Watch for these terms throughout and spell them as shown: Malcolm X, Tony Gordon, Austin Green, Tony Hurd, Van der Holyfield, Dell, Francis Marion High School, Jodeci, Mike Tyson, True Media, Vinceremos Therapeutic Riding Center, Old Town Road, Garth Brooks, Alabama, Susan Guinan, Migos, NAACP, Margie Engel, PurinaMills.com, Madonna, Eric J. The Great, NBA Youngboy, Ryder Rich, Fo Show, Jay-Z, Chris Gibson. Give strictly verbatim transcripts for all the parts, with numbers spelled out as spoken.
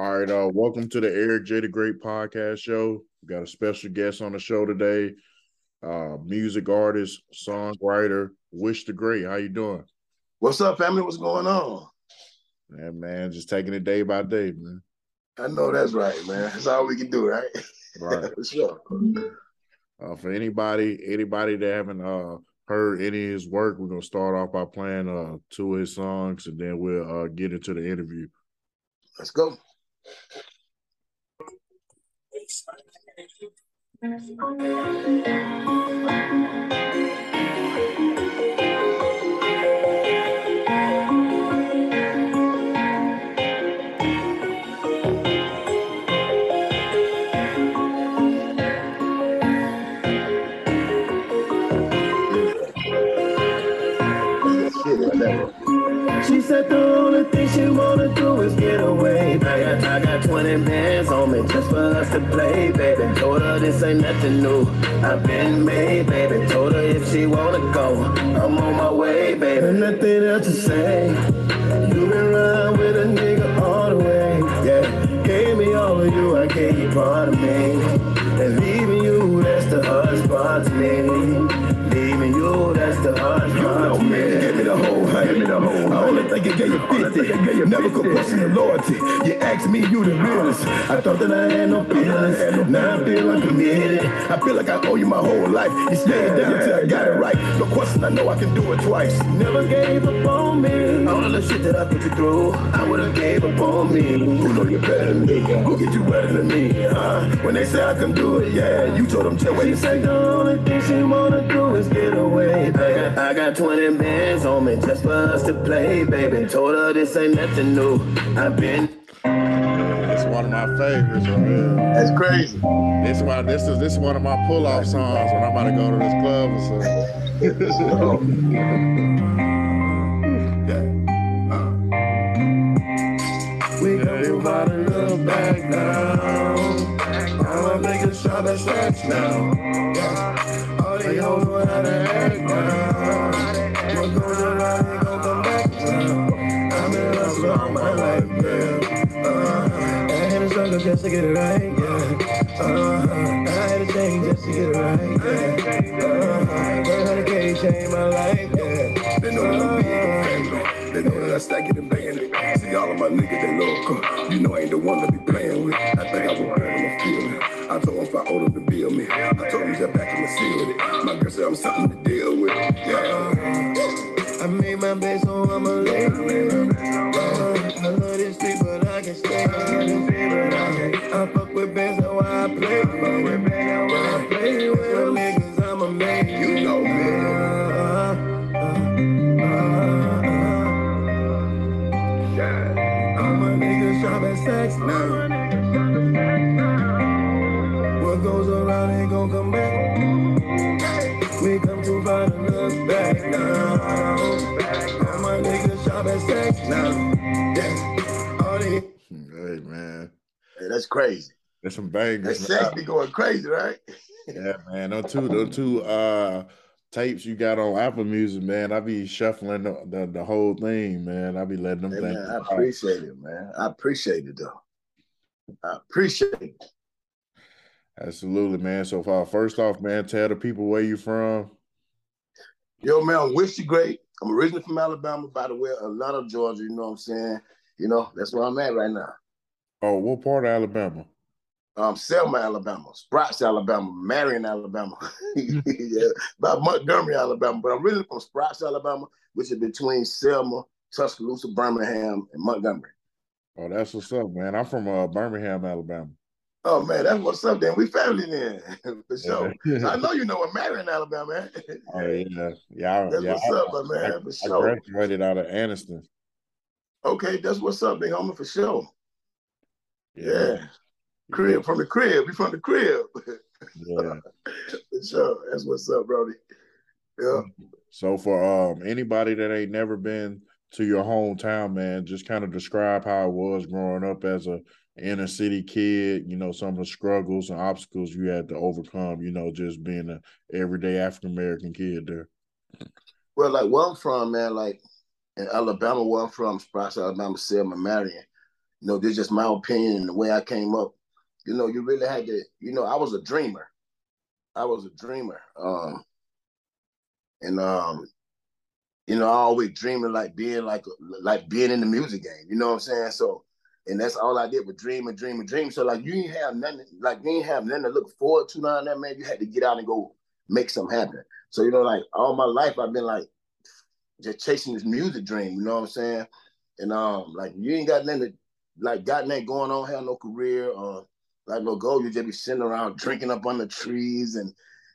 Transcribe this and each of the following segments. All right, uh, welcome to the Eric J. The Great podcast show. We got a special guest on the show today, uh, music artist, songwriter, Wish the Great. How you doing? What's up, family? What's going on? Man, man, just taking it day by day, man. I know that's right, man. That's all we can do, right? Right. For sure. Uh, for anybody, anybody that haven't uh, heard any of his work, we're going to start off by playing uh, two of his songs, and then we'll uh, get into the interview. Let's go. She said the only thing she wanna do is get away, baby. I got twenty bands on me just for us to play, baby. Told her this ain't nothing new, I've been made, baby. Told her if she wanna go, I'm on my way, baby. Nothing else to say, you been running with a nigga all the way, yeah. Gave me all of you, I gave you part of me, and leaving you, that's the hardest part to me. Leaving you, that's the hard part. You know, man, give me the whole hype. Give me the whole hype. Only thing you gave you fifty. Never could question your loyalty. You asked me, you the realest. I thought that I had no feelings. Now I feel uncommitted. I feel like I owe you my whole life. You stayed down till I got it right. No question, I know I can do it twice. Never gave up on me. All the shit that I put you through, I would've gave up on me. Who know you better than me? Who get you better than me? Uh, when they say I can do it, yeah, you told them, tell what you say. The only thing she wanna do is get away, baby. I got twenty bands on me just for us to play, baby. Told her this ain't nothing new. I've been. It's one of my favorites, man. That's crazy. This why this is this is one of my pull-off songs when I'm about to go to this club or something. Yeah. We got everybody look back now. All my niggas try to sex now. Yeah. They don't know how to act now. What's going on right on the background? I've been hustling all my life, yeah. Uh-huh. I had a struggle just to get it right, yeah. Uh-huh. I had a change just to get it right, yeah. Uh-huh. one hundred K changed my life, yeah. They know that I'm big and famous. They know that I stack it and bang it. See, all of my niggas, they local. You know I ain't the one to be playing with. I think I will burn them a feeling. I told him if I owed him to bill me. I told him that back in the seal it. My girl said I'm something to deal with. Yeah. I made my bed, so I'm a lady. Uh, I love this street, but I can stay. I fuck with bands, that's why I play. I fuck with bands, that's why I play with them niggas. I'm a man, you know me. Uh, uh, uh, uh, uh. Yeah. I'm a nigga shopping sex now. What goes around ain't gon' come back. We come too far to look back now. All my niggas shop at sex now. Yeah. All these. Hey, man. Hey, that's crazy. That's some bangers. That sex be going crazy, right? Yeah, man. Those two, those two uh, tapes you got on Apple Music, man. I be shuffling the, the, the whole thing, man. I be letting them hey, think. Man, I appreciate it, man. I appreciate it, though. I appreciate it. Absolutely, man. So far, first off, man, tell the people where you from. Yo, man, I'm Wish the Great. I'm originally from Alabama, by the way, Atlanta, Georgia, you know what I'm saying? You know, that's where I'm at right now. Oh, what part of Alabama? Um, Selma, Alabama, Sprox, Alabama, Marion, Alabama, yeah, about Montgomery, Alabama. But I'm really from Sprox, Alabama, which is between Selma, Tuscaloosa, Birmingham, and Montgomery. Oh, that's what's up, man. I'm from uh, Birmingham, Alabama. Oh, man, that's what's up, then. We family, then, for sure. Yeah. So I know you know what matter in Alabama, man. Oh, yeah. Yeah, that's yeah, what's I, up, I, man, I, for sure. I graduated out of Anniston. Okay, that's what's up, big homie, for sure. Yeah. yeah. Crib, yeah. From the crib. We from the crib. Yeah. For sure. That's what's up, Brody. Yeah. So for um anybody that ain't never been to your hometown, man, just kind of describe how it was growing up as a inner city kid, you know, some of the struggles and obstacles you had to overcome, you know, just being an everyday African-American kid there. Well, like where I'm from, man, like in Alabama, where I'm from, Sprox, Alabama, Selma, Marion, You know, this is just my opinion and the way I came up. You know, you really had to, you know, I was a dreamer. I was a dreamer. Um, and, um, you know, I always dreamed of like being like, like being in the music game. You know what I'm saying? So, and that's all I did was dream and dream and dream. So like, you didn't have nothing, like you didn't have nothing to look forward to now and that, man. You had to get out and go make something happen. So, you know, like all my life, I've been like just chasing this music dream. You know what I'm saying? And um, like, you ain't got nothing to, like got nothing going on, have no career or like no goal. You just be sitting around drinking up on the trees and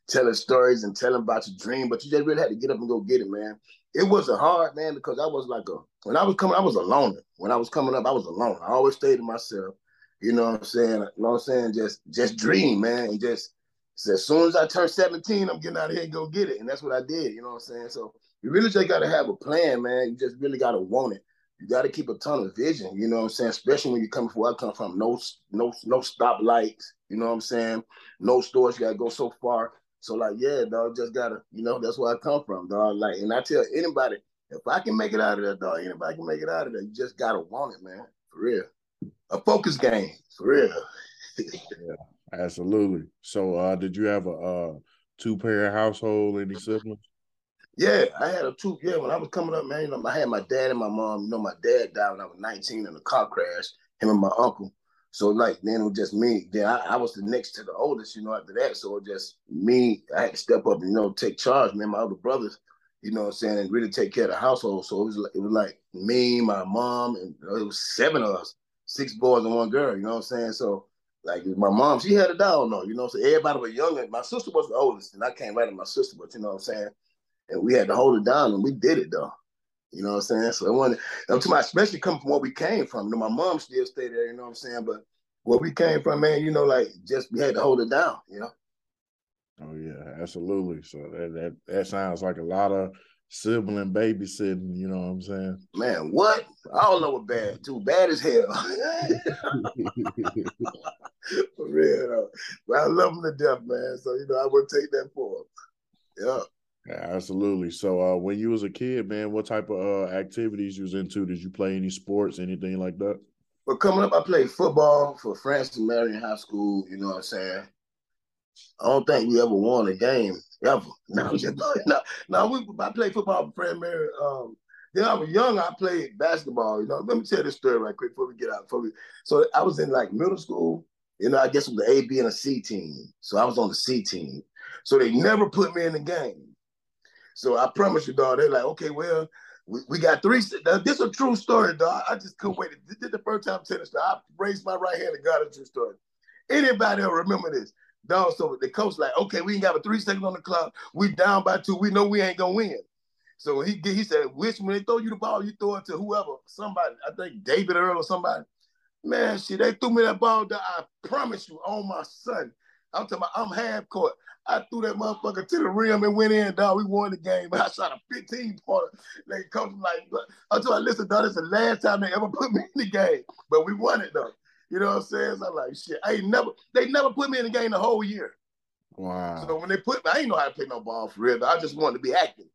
telling stories and telling about your dream, but you just really had to get up and go get it, man. It wasn't hard, man, because I was like a, when I was coming, I was a loner. When I was coming up, I was alone. I always stayed to myself. You know what I'm saying? You know what I'm saying? Just just dream, man. And just, so as soon as I turned seventeen, I'm getting out of here and go get it. And that's what I did, you know what I'm saying? So you really just got to have a plan, man. You just really got to want it. You got to keep a ton of vision, you know what I'm saying? Especially when you come from where I come from, no, no, no stoplights, you know what I'm saying? No stores, you got to go so far. So like, yeah, dog, just got to, you know, that's where I come from, dog. Like, and I tell anybody, if I can make it out of there, dog, anybody can make it out of there. You just got to want it, man, for real. A focus game, for real. Yeah, absolutely. So uh, did you have a uh, two-parent household, any siblings? Yeah, I had a two, yeah, when I was coming up, man, you know, I had my dad and my mom. You know, my dad died when I was nineteen in a car crash, him and my uncle. So, like, then it was just me. Then I, I was the next to the oldest, you know, after that. So, it just me, I had to step up and, you know, take charge, man, my other brothers, you know what I'm saying, and really take care of the household. So, it was like, it was like me, my mom, and it was seven of us, six boys and one girl, you know what I'm saying? So, like, my mom, she had a dog, though, you know what I'm saying? Everybody was younger. My sister was the oldest, and I came right at my sister, but you know what I'm saying? And we had to hold it down, and we did it, though. You know what I'm saying? So I wanted, up to my, especially coming from where we came from. You know, my mom still stayed there, you know what I'm saying? But where we came from, man, you know, like, just we had to hold it down, you know? Oh, yeah, absolutely. So that that, that sounds like a lot of sibling babysitting, you know what I'm saying? Man, what? All over bad, too. Bad as hell. For real, though. But I love them to death, man. So, you know, I would take that for them. Yeah. Yeah, absolutely. So uh, when you was a kid, man, what type of uh, activities you was into? Did you play any sports, anything like that? Well, coming up, I played football for Francis Marion High School. You know what I'm saying? I don't think we ever won a game, ever. No, just, no, no we, I played football for Francis Marion. Um, then I was young, I played basketball. You know, let me tell this story right quick before we get out. Before we, so I was in, like, middle school. You know, I guess it was the A, B, and a C team. So I was on the C team. So they never put me in the game. So I promise you, dog, they're like, okay, well, we, we got three. Now, this is a true story, dog. I just couldn't wait. This is the first time I'm telling this. I raised my right hand to God, a true story. Anybody will remember this. Dog, so the coach like, okay, we ain't got but three seconds on the clock. We down by two. We know we ain't going to win. So he he said, which when they throw you the ball, you throw it to whoever, somebody, I think David Earl or somebody. Man, shit, they threw me that ball, dog. I promise you, on my son. I'm talking about, I'm half court. I threw that motherfucker to the rim and went in, dog. We won the game. I shot a fifteen-pointer. They come like, I told him, listen, dog, this is the last time they ever put me in the game. But we won it, though. You know what I'm saying? So I'm like, shit, I ain't never, they never put me in the game the whole year. Wow. So when they put me, I ain't know how to play no ball for real, dog. I just wanted to be active.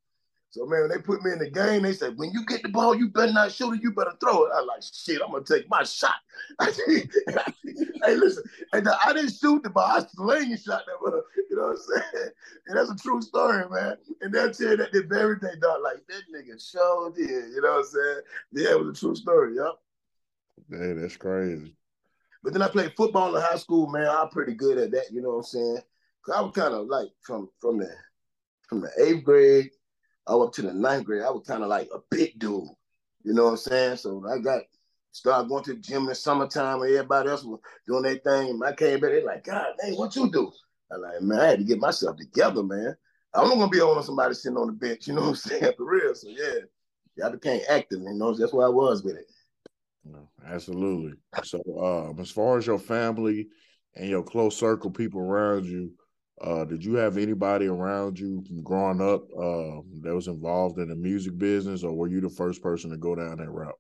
So, man, when they put me in the game, they said, when you get the ball, you better not shoot it, you better throw it. I like, shit, I'm going to take my shot. Hey, listen, and I didn't shoot the ball. I sling shot that mother. You know what I'm saying? And that's a true story, man. And they'll tell you that the very day, dog, like, that nigga sure did. You know what I'm saying? Yeah, it was a true story, yep. Hey, that's crazy. But then I played football in high school, man. I'm pretty good at that, you know what I'm saying? Because I was kind of like, from, from, the, from the eighth grade, all up to the ninth grade, I was kind of like a big dude. You know what I'm saying? So I got, started going to the gym in the summertime when everybody else was doing their thing. And I came back, they like, God, man, what you do? I'm like, man, I had to get myself together, man. I'm not going to be on somebody sitting on the bench, you know what I'm saying, for real. So yeah, I became active, you know, that's where I was with it. Absolutely. So um, as far as your family and your close circle, people around you, Uh, did you have anybody around you from growing up uh, that was involved in the music business, or were you the first person to go down that route?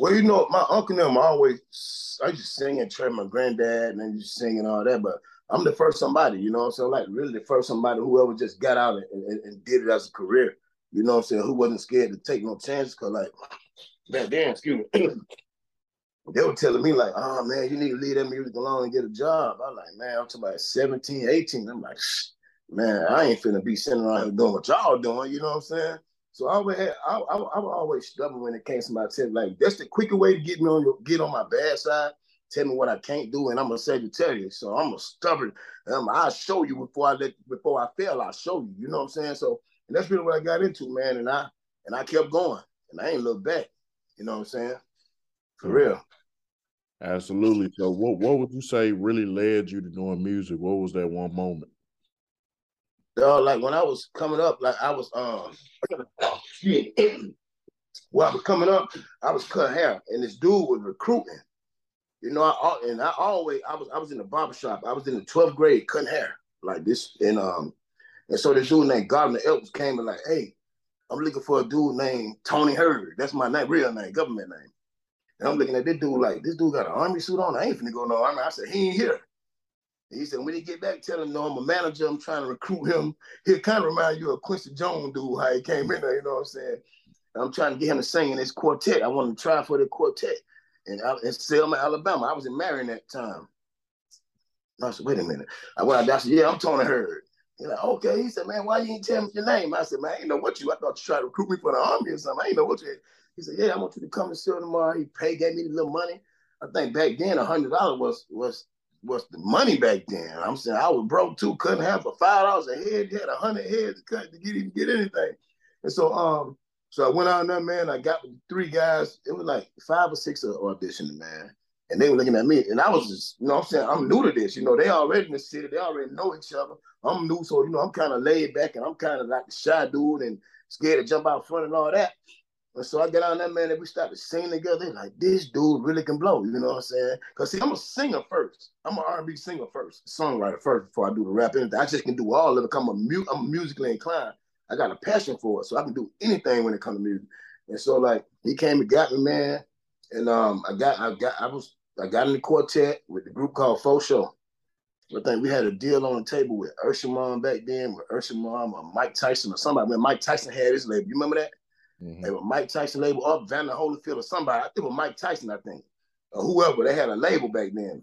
Well, you know, my uncle and them always, I used to sing and train my granddad, and then just sing and all that, but I'm the first somebody, you know what I'm saying? Like, really the first somebody, whoever just got out and, and, and did it as a career, you know what I'm saying? Who wasn't scared to take no chances, because, like, back then, excuse me, They were telling me like, oh man, you need to leave that music alone and get a job. I was like, man, I'm talking about seventeen, eighteen. I'm like, man, I ain't finna be sitting around here doing what y'all doing, you know what I'm saying? So I always, had, I, I, I was always stubborn when it came to my tip. Like, that's the quicker way to get me on your, get on my bad side, tell me what I can't do, and I'm a Sagittarius. So I'm a stubborn, um, I'll show you before I let, before I fail, I'll show you, you know what I'm saying? So, and that's really what I got into, man, and I, and I kept going, and I ain't looked back, you know what I'm saying? For real. Absolutely. So what, what would you say really led you to doing music? What was that one moment? Uh, like when I was coming up, like I was, um, shit. When I was coming up, I was cutting hair, and this dude was recruiting. You know, I and I always, I was, I was in the barbershop. I was in the twelfth grade cutting hair like this, and um, and so this dude named Gardner Elvis came and like, hey, I'm looking for a dude named Tony Hurd. That's my name, real name, government name. And I'm looking at this dude like, this dude got an army suit on. I ain't finna go no army. I said, he ain't here. He said, when he get back, tell him, no, I'm a manager. I'm trying to recruit him. He'll kind of remind you of Quincy Jones, dude, how he came in there, you know what I'm saying? And I'm trying to get him to sing in his quartet. I want him to try for the quartet. And I, in Selma, Alabama. I was in Marion at the time. And I said, wait a minute. I went out, I said, yeah, I'm Tony Hurd. He's like, okay. He said, man, why you ain't telling me your name? I said, man, I ain't know what you. I thought you tried to recruit me for the army or something. I ain't know what you. He said, yeah, I want you to come and sell tomorrow. He paid, gave me the little money. I think back then, one hundred dollars was, was, was the money back then. I'm saying I was broke too, couldn't have for five dollars a head. You had one hundred heads to cut to get even get anything. And so um, so I went out there, man. I got with three guys. It was like five or six auditioning, man. And they were looking at me. And I was just, you know what I'm saying? I'm new to this. You know, they already in the city. They already know each other. I'm new, so, you know, I'm kind of laid back, and I'm kind of like the shy dude and scared to jump out front and all that. And so I got on that, man, and we started singing together. Like, this dude really can blow, you know what I'm saying? Because, see, I'm a singer first. I'm an R and B singer first, songwriter first before I do the rap. Anything. I just can do all of it. I'm, a mu I'm musically inclined. I got a passion for it, so I can do anything when it comes to music. And so, like, he came and got me, man. And um, I got I got, I was, I got in the quartet with the group called Fo Show. I think we had a deal on the table with Urshamon back then, with Urshamon or Mike Tyson or somebody. When Mike Tyson had his label, you remember that? Mm-hmm. They were Mike Tyson label up, Van der Holyfield or somebody. I think it was Mike Tyson, I think, or whoever. They had a label back then.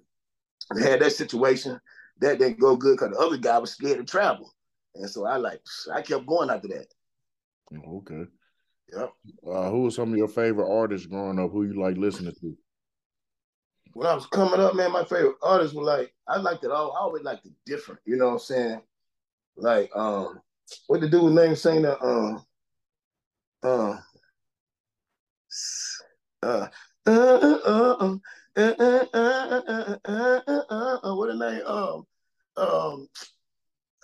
They had that situation. That didn't go good because the other guy was scared to travel. And so I like, I kept going after that. Okay. Yep. Uh, who were some of your favorite artists growing up? Who you like listening to? When I was coming up, man, my favorite artists were like, I liked it all. I always liked it different. You know what I'm saying? Like, um, what the dude's name saying that, um, Uh, uh, uh, uh, uh, uh, uh, uh, uh, uh, what a name, um, um,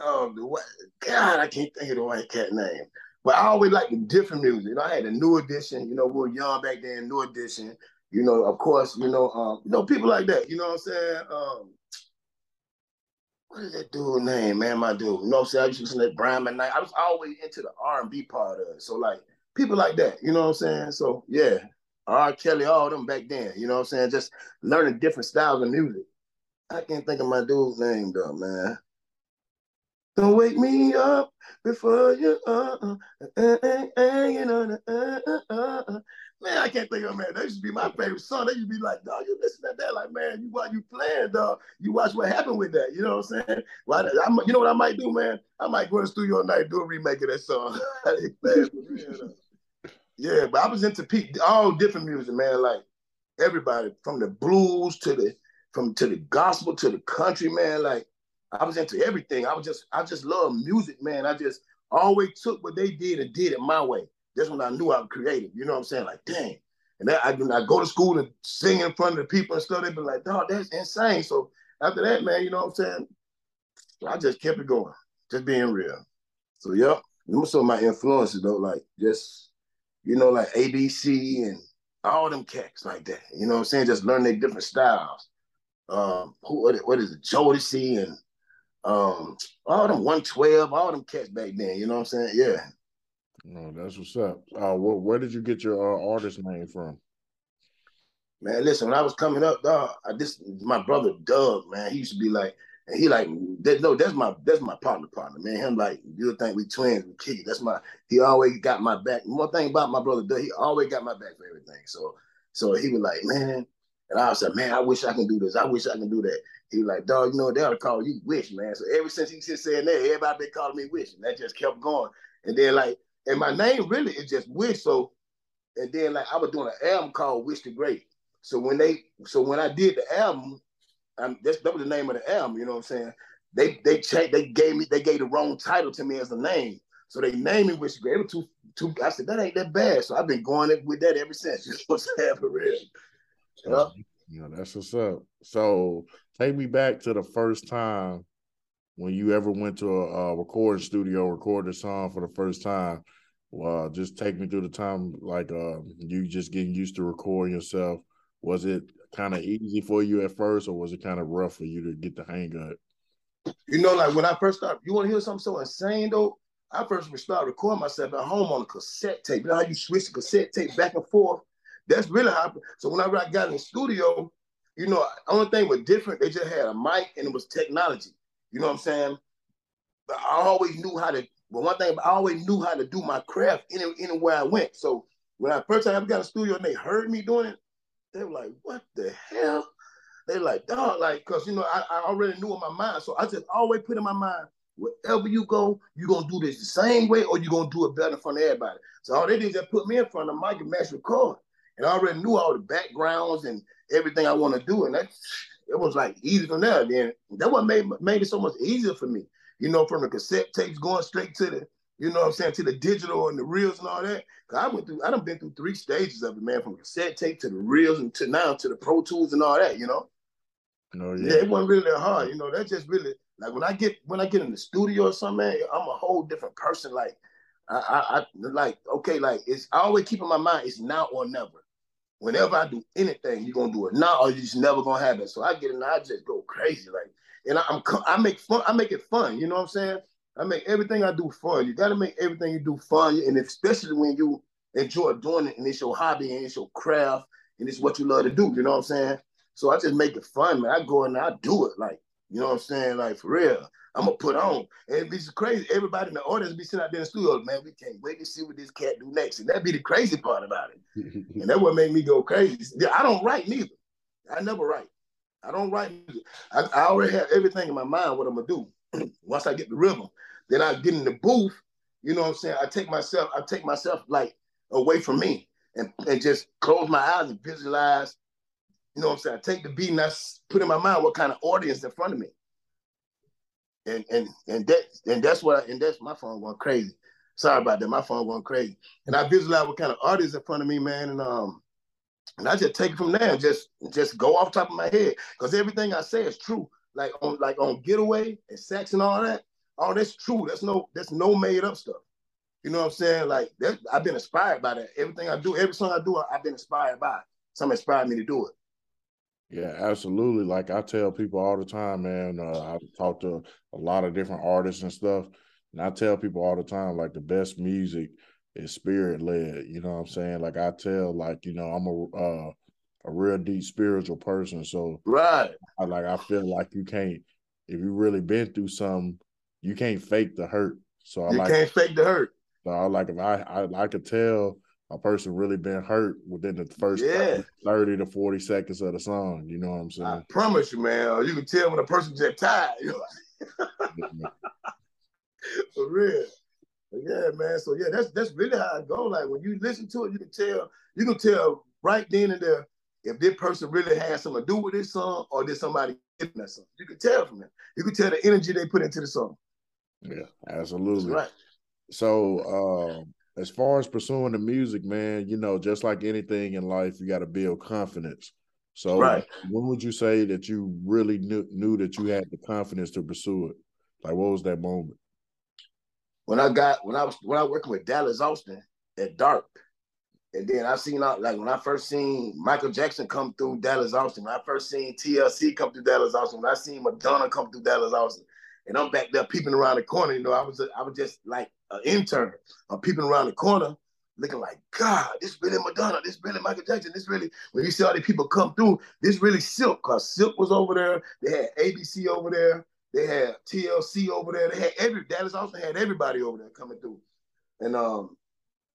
um, the white, God, I can't think of the white cat name, but I always liked the different music. You know, I had a New Edition, you know, we were young back then, New Edition, you know, of course, you know, um, you know, people like that, you know what I'm saying, um, what is that dude's name, man, my dude, you know what I'm saying, I used to listen to Brian McKnight. I was always into the R and B part of it, so like, people like that, you know what I'm saying? So, yeah, R. Kelly, all them back then, you know what I'm saying? Just learning different styles of music. I can't think of my dude's name, though, man. Don't wake me up before you, uh, uh, uh, uh, you know, uh, uh, uh, uh. Man, I can't think of, man, that used to be my favorite song. They used to be like, dog, you listen to that, like, man, you while you playing, dog, you watch what happened with that, you know what I'm saying? Well, I, I'm, you know what I might do, man? I might go to the studio and night do a remake of that song. Yeah, but I was into all different music, man. Like everybody, from the blues to the from to the gospel to the country, man. Like I was into everything. I was just I just love music, man. I just always took what they did and did it my way. That's when I knew I was creative. You know what I'm saying? Like, dang. And that, I when I go to school and sing in front of the people and stuff, they be like, dog, that's insane. So after that, man, you know what I'm saying? I just kept it going, just being real. So yeah, those are my influences though. Like just. You know, like A B C and all them cats like that. You know what I'm saying? Just learn their different styles. Um, who what is it? Jodeci and um, all them one twelve, all them cats back then. You know what I'm saying? Yeah. No, that's what's up. Uh, wh where did you get your uh, artist name from? Man, listen, when I was coming up, dog, I just my brother Doug, man, he used to be like, and he like, that, no, that's my that's my partner, partner, man. Him like, you'll think we twins, we kids. That's my, he always got my back. One thing about my brother, Doug, he always got my back for everything. So so he was like, man, And I was like, man, I wish I can do this. I wish I can do that. He was like, dog, you know, they'll call you Wish, man. So ever since he just saying that, everybody been calling me Wish. And that just kept going. And then like, and my name really is just Wish. So, and then like I was doing an album called Wish the Great. So when they, so when I did the album, I'm, that's, that was the name of the album, you know what I'm saying? They they checked, they gave me, they gave the wrong title to me as the name. So they named me Wish the Great. It was too, too, I said, that ain't that bad. So I've been going with that ever since. You know what I'm saying? For real. You know? Yeah, that's what's up. So take me back to the first time when you ever went to a, a recording studio, recorded a song for the first time. Uh, just take me through the time, like uh, you just getting used to recording yourself. Was it kind of easy for you at first, or was it kind of rough for you to get the hang of it? You know, like when I first started, you want to hear something so insane though? I first started recording myself at home on a cassette tape. You know how you switch the cassette tape back and forth? That's really how. I, so whenever I got in the studio, you know, only thing was different. They just had a mic and it was technology. You know what I'm saying? But I always knew how to. Well, one thing I always knew how to do my craft any, anywhere I went. So when I first time I got in the studio and they heard me doing it, they were like, "What the hell?" They like, "Dog, like," cause you know I, I already knew in my mind. So I just always put in my mind, wherever you go, you're going to do this the same way or you're going to do it better in front of everybody. So all they did is they put me in front of the mic and mash record. And I already knew all the backgrounds and everything I want to do. And that, it was like easy from there. Then that what made, made it so much easier for me. You know, from the cassette tapes going straight to the, you know what I'm saying, to the digital and the reels and all that. Cause I went through, I done been through three stages of it, man, from cassette tape to the reels and to now to the Pro Tools and all that, you know? Oh, yeah. Yeah, it wasn't really that hard. You know, that just really, like when I get when I get in the studio or something, man, I'm a whole different person. Like, I, I, I like okay, like it's I always keep in my mind it's now or never. Whenever I do anything, you're gonna do it now or you're just never gonna have it. So I get in, I just go crazy, like, and I, I'm I make fun, I make it fun. You know what I'm saying? I make everything I do fun. You gotta make everything you do fun, and especially when you enjoy doing it and it's your hobby and it's your craft and it's what you love to do. You know what I'm saying? So I just make it fun, man. I go in and I do it, like. You know what I'm saying? Like, for real, I'm going to put on. And it'd be crazy. Everybody in the audience be sitting out there in the studio, man, we can't wait to see what this cat do next. And that'd be the crazy part about it. And that's what made me go crazy. I don't write neither. I never write. I don't write music. I, I already have everything in my mind what I'm going to do once I get the rhythm. Then I get in the booth, you know what I'm saying? I take myself, I take myself, like, away from me and, and just close my eyes and visualize. You know what I'm saying? I take the beat and I put in my mind what kind of audience in front of me. And and and that and that's what I, and that's my phone going crazy. Sorry about that. My phone going crazy. And I visualize what kind of audience in front of me, man. And um and I just take it from there and just just go off the top of my head. Because everything I say is true. Like on like on Getaway and Sax and all that. All that's true. That's no that's no made up stuff. You know what I'm saying? Like that, I've been inspired by that. Everything I do, every song I do, I, I've been inspired by. Something inspired me to do it. Yeah, absolutely. Like I tell people all the time, man, uh, I talk to a lot of different artists and stuff, and I tell people all the time, like the best music is spirit led. You know what I'm saying? Like I tell, like, you know, I'm a uh, a real deep spiritual person. So right. I, like I feel like you can't, if you really been through something, you can't fake the hurt. So I you like, can't fake the hurt. So I like if I, I, I could tell a person really been hurt within the first yeah. thirty to forty seconds of the song. You know what I'm saying? I promise you, man. You can tell when a person's just tired. You know? Yeah, for real. But yeah, man. So yeah, that's that's really how it goes. Like when you listen to it, you can tell, you can tell right then and there if this person really had something to do with this song or did somebody get that song. You can tell from it. You can tell the energy they put into the song. Yeah, absolutely. That's right. So um as far as pursuing the music, man, you know, just like anything in life, you got to build confidence. So right. When would you say that you really knew, knew that you had the confidence to pursue it? Like, what was that moment? When I got, when I was, when I was working with Dallas Austin at Dark, and then I seen, like, when I first seen Michael Jackson come through Dallas Austin, when I first seen T L C come through Dallas Austin, when I seen Madonna come through Dallas Austin, and I'm back there peeping around the corner, you know, I was, I was just like an intern. I'm peeping around the corner, looking like, God, this really Madonna, this really Michael Jackson, this really, when you see all these people come through, this really Silk, because Silk was over there, they had A B C over there, they had T L C over there, they had every, Dallas Austin had everybody over there coming through. And um,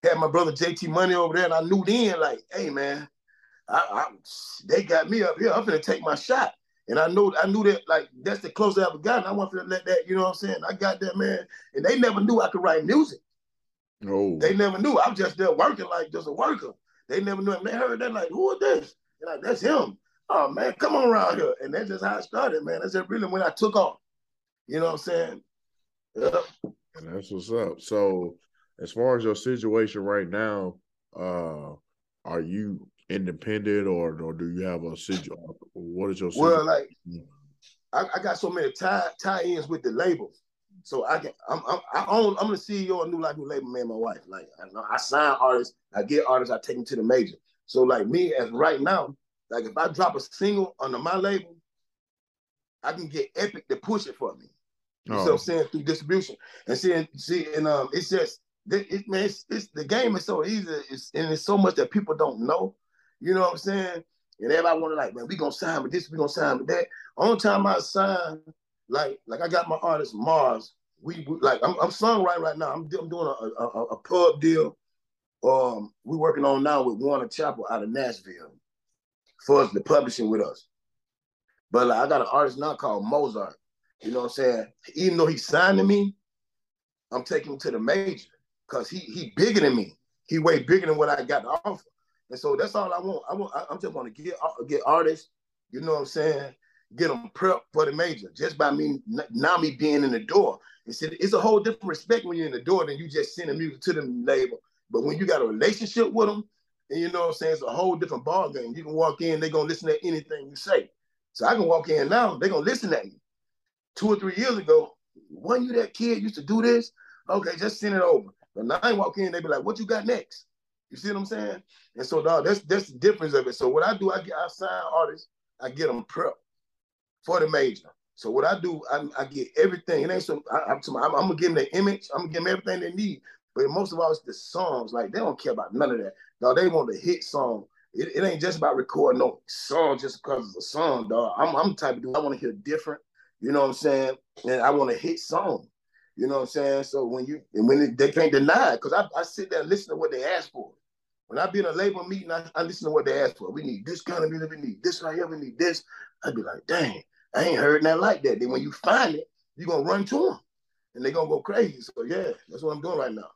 had my brother J T Money over there, and I knew then, like, hey, man, I, I, they got me up here. I'm gonna take my shot. And I know, I knew that, like, that's the closest I ever gotten. I wasn't gonna let that, you know what I'm saying? I got that, man. And they never knew I could write music. No. They never knew. I was just there working, like, just a worker. They never knew. And they heard that, like, who is this? And like, that's him. Oh, man, come on around here. And that's just how it started, man. That's just really when I took off. You know what I'm saying? Yep. And that's what's up. So, as far as your situation right now, uh, are you independent or, or do you have a situation? What is your situation? Well, like, I, I got so many tie, tie-ins with the label. So I can, I'm, I'm, I own, I'm the C E O of New Life New Label, man, my wife. Like, I, I sign artists, I get artists, I take them to the major. So like me, as right now, like if I drop a single under my label, I can get Epic to push it for me. You oh. know what I'm saying? Through distribution. And see, see and um, it's just, it, man, it's, it's, the game is so easy, it's, and it's so much that people don't know. You know what I'm saying? And everybody wanna like, man, we gonna sign with this, we gonna sign with that. Only time I sign, like, like I got my artist Mars. We, we like, I'm, I'm songwriting right now. I'm, I'm doing a, a, a pub deal. Um, we're working on now with Warner Chapel out of Nashville for us to publishing with us. But like, I got an artist now called Mozart. You know what I'm saying? Even though he's signed to me, I'm taking him to the major because he he bigger than me. He way bigger than what I got to offer. And so that's all I want. I want. I'm just want to get get artists. You know what I'm saying? Get them prepped for the major just by me now me being in the door. It's a, it's a whole different respect when you're in the door than you just sending music to the label. But when you got a relationship with them, and you know what I'm saying, it's a whole different ball game. You can walk in, they're gonna listen to anything you say. So I can walk in now, they're gonna listen at you. Two or three years ago, wasn't you that kid used to do this? Okay, just send it over. But now I walk in, they be like, what you got next? You see what I'm saying? And so, dog, that's that's the difference of it. So what I do, I get I sign artists, I get them prepped for the major. So what I do, I, I get everything. It ain't some. I, I'm, I'm, I'm gonna give them the image. I'm gonna give them everything they need. But most of all, it's the songs. Like they don't care about none of that. Dog, they want a hit song. It, it ain't just about recording no song just because it's a song, dog. I'm I'm the type of dude. I want to hear different. You know what I'm saying? And I want a hit song. You know what I'm saying? So when you and when it, they can't deny it, because I, I sit there and listen to what they ask for. When I be in a label meeting, I, I listen to what they ask for. We need this kind of music. We need this right here. We need this. I'd be like, dang, I ain't heard nothing like that. Then when you find it, you're going to run to them and they're going to go crazy. So yeah, that's what I'm doing right now.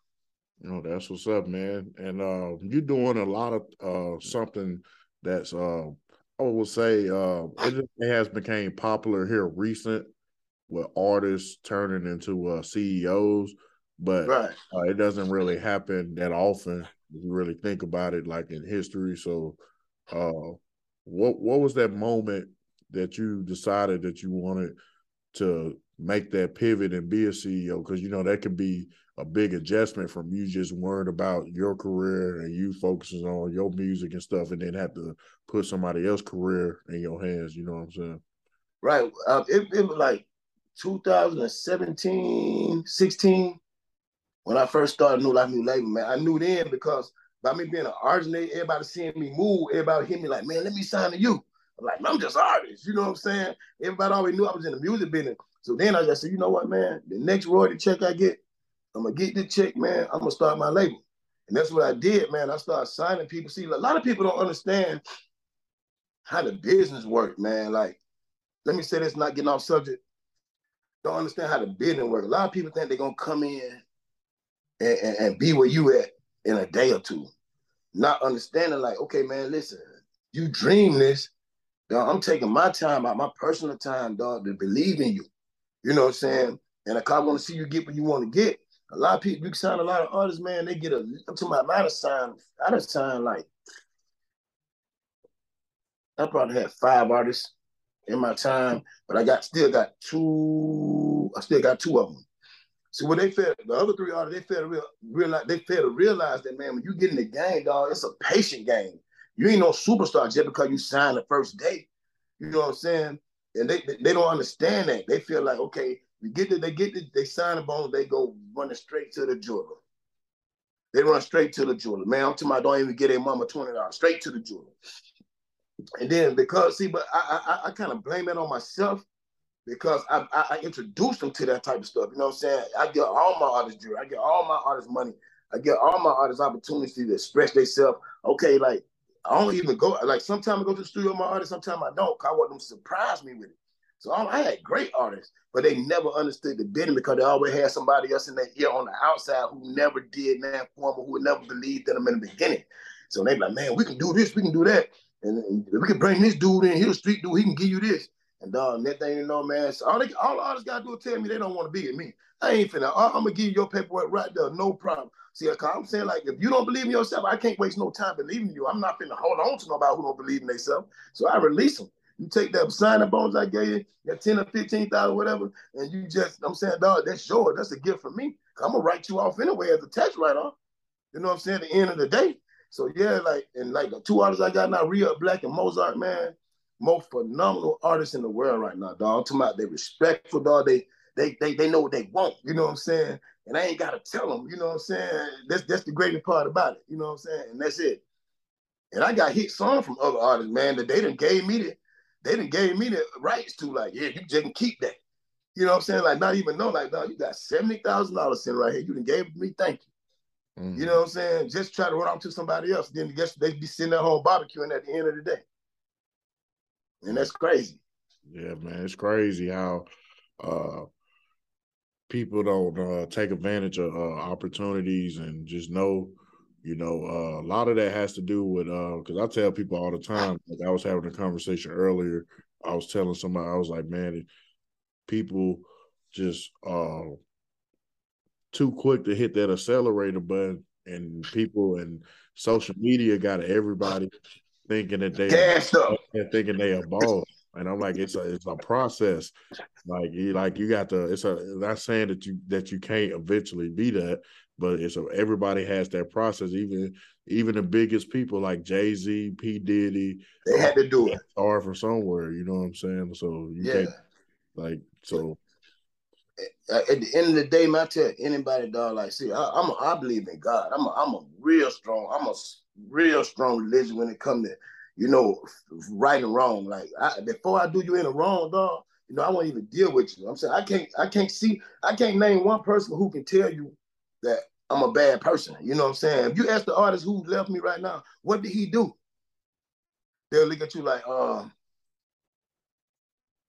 You know, that's what's up, man. And uh, you're doing a lot of uh, something that's, uh, I would say, uh, it has became popular here recent with artists turning into uh, C E Os, but right. uh, it doesn't really happen that often. If you really think about it, like in history. So uh, what what was that moment that you decided that you wanted to make that pivot and be a C E O? Because, you know, that could be a big adjustment from you just worried about your career and you focusing on your music and stuff and then have to put somebody else's career in your hands. You know what I'm saying? Right. Uh, it, it was like two thousand seventeen, sixteen, when I first started New Life New Label, man. I knew then because by me being an artist, everybody seeing me move, everybody hit me like, man, let me sign to you. I'm like, I'm just an artist. You know what I'm saying? Everybody already knew I was in the music business. So then I just said, you know what, man? The next royalty check I get, I'm going to get this check, man. I'm going to start my label. And that's what I did, man. I started signing people. See, a lot of people don't understand how the business works, man. Like, let me say this, not getting off subject. Don't understand how the business works. A lot of people think they're going to come in and, and, and be where you at in a day or two. Not understanding, like, okay, man, listen, you dream this. Dog, I'm taking my time out, my personal time, dog, to believe in you. You know what I'm saying? And like, I want to see you get what you want to get. A lot of people, you sign a lot of artists, man, they get a, I'm talking about, I done signed, I done signed like, I probably had five artists in my time, but I got, still got two, I still got two of them. So when they failed, the other three artists, they failed to realize, they failed to realize that, man, when you get in the game, dog, it's a patient game. You ain't no superstar just because you signed the first day. You know what I'm saying? And they they don't understand that. They feel like, okay, we get it, they get it, they sign the bones, they go running straight to the jeweler. They run straight to the jeweler. Man, I'm talking about don't even get their mama twenty dollars, straight to the jeweler. And then because, see, but I I, I kind of blame it on myself because I, I I introduced them to that type of stuff. You know what I'm saying? I get all my artists jewelry. I get all my artists money. I get all my artists opportunities to express themselves. Okay, like, I don't even go, like sometimes I go to the studio with my artists, sometimes I don't, because I want them to surprise me with it. So I had great artists, but they never understood the bidding because they always had somebody else in their ear on the outside who never did that for them, who never believed in them in the beginning. So they be like, man, we can do this, we can do that. And, and we can bring this dude in, he's a street dude, he can give you this. And dog, that thing, you know, man, so all, they, all the artists got to do is tell me they don't want to be with me. I ain't finna, I'm going to give you your paperwork right there, no problem. See, I'm saying, like, if you don't believe in yourself, I can't waste no time believing you. I'm not finna hold on to nobody who don't believe in themselves. So I release them. You take that sign of bones I gave you, that ten or fifteen thousand, whatever, and you just, I'm saying, dog, that's yours. That's a gift from me. I'm going to write you off anyway as a tax write-off. You know what I'm saying? At the end of the day. So, yeah, like, and like the two artists I got now, Rhea Black and Mozart, man, most phenomenal artists in the world right now, dog. I'm talking about they respectful, dog. They, they, they, they know what they want. You know what I'm saying? And I ain't got to tell them. You know what I'm saying? That's, that's the greatest part about it. You know what I'm saying? And that's it. And I got hit song from other artists, man, that they done gave me the, they done gave me the rights to, like, yeah, you just can keep that. You know what I'm saying? Like, not even know, like, dog, you got seventy thousand dollars sitting right here. You done gave me, thank you. Mm-hmm. You know what I'm saying? Just try to run off to somebody else. Then guess they be sitting at home barbecuing at the end of the day. And that's crazy. Yeah, man, it's crazy how uh, people don't uh, take advantage of uh, opportunities and just know, you know, uh, a lot of that has to do with, because uh, I tell people all the time, like I was having a conversation earlier, I was telling somebody, I was like, man, people just uh, too quick to hit that accelerator button, and people and social media got everybody thinking that they are, thinking they a boss, and I'm like, it's a it's a process. Like you like you got to. It's a not saying that you that you can't eventually be that, but it's a, everybody has that process. Even even the biggest people like Jay-Z, P Diddy, they had to do it. Star from somewhere, you know what I'm saying? So you yeah. can't like so. At the end of the day, man, I tell anybody, dog, like, see, I, I'm a, I believe in God. I'm a, I'm a real strong, I'm a real strong religion when it comes to, you know, right and wrong. Like, I, before I do you in the wrong, dog, you know, I won't even deal with you. I'm saying I can't, I can't see, I can't name one person who can tell you that I'm a bad person. You know what I'm saying? If you ask the artist who left me right now, what did he do? They'll look at you like, um,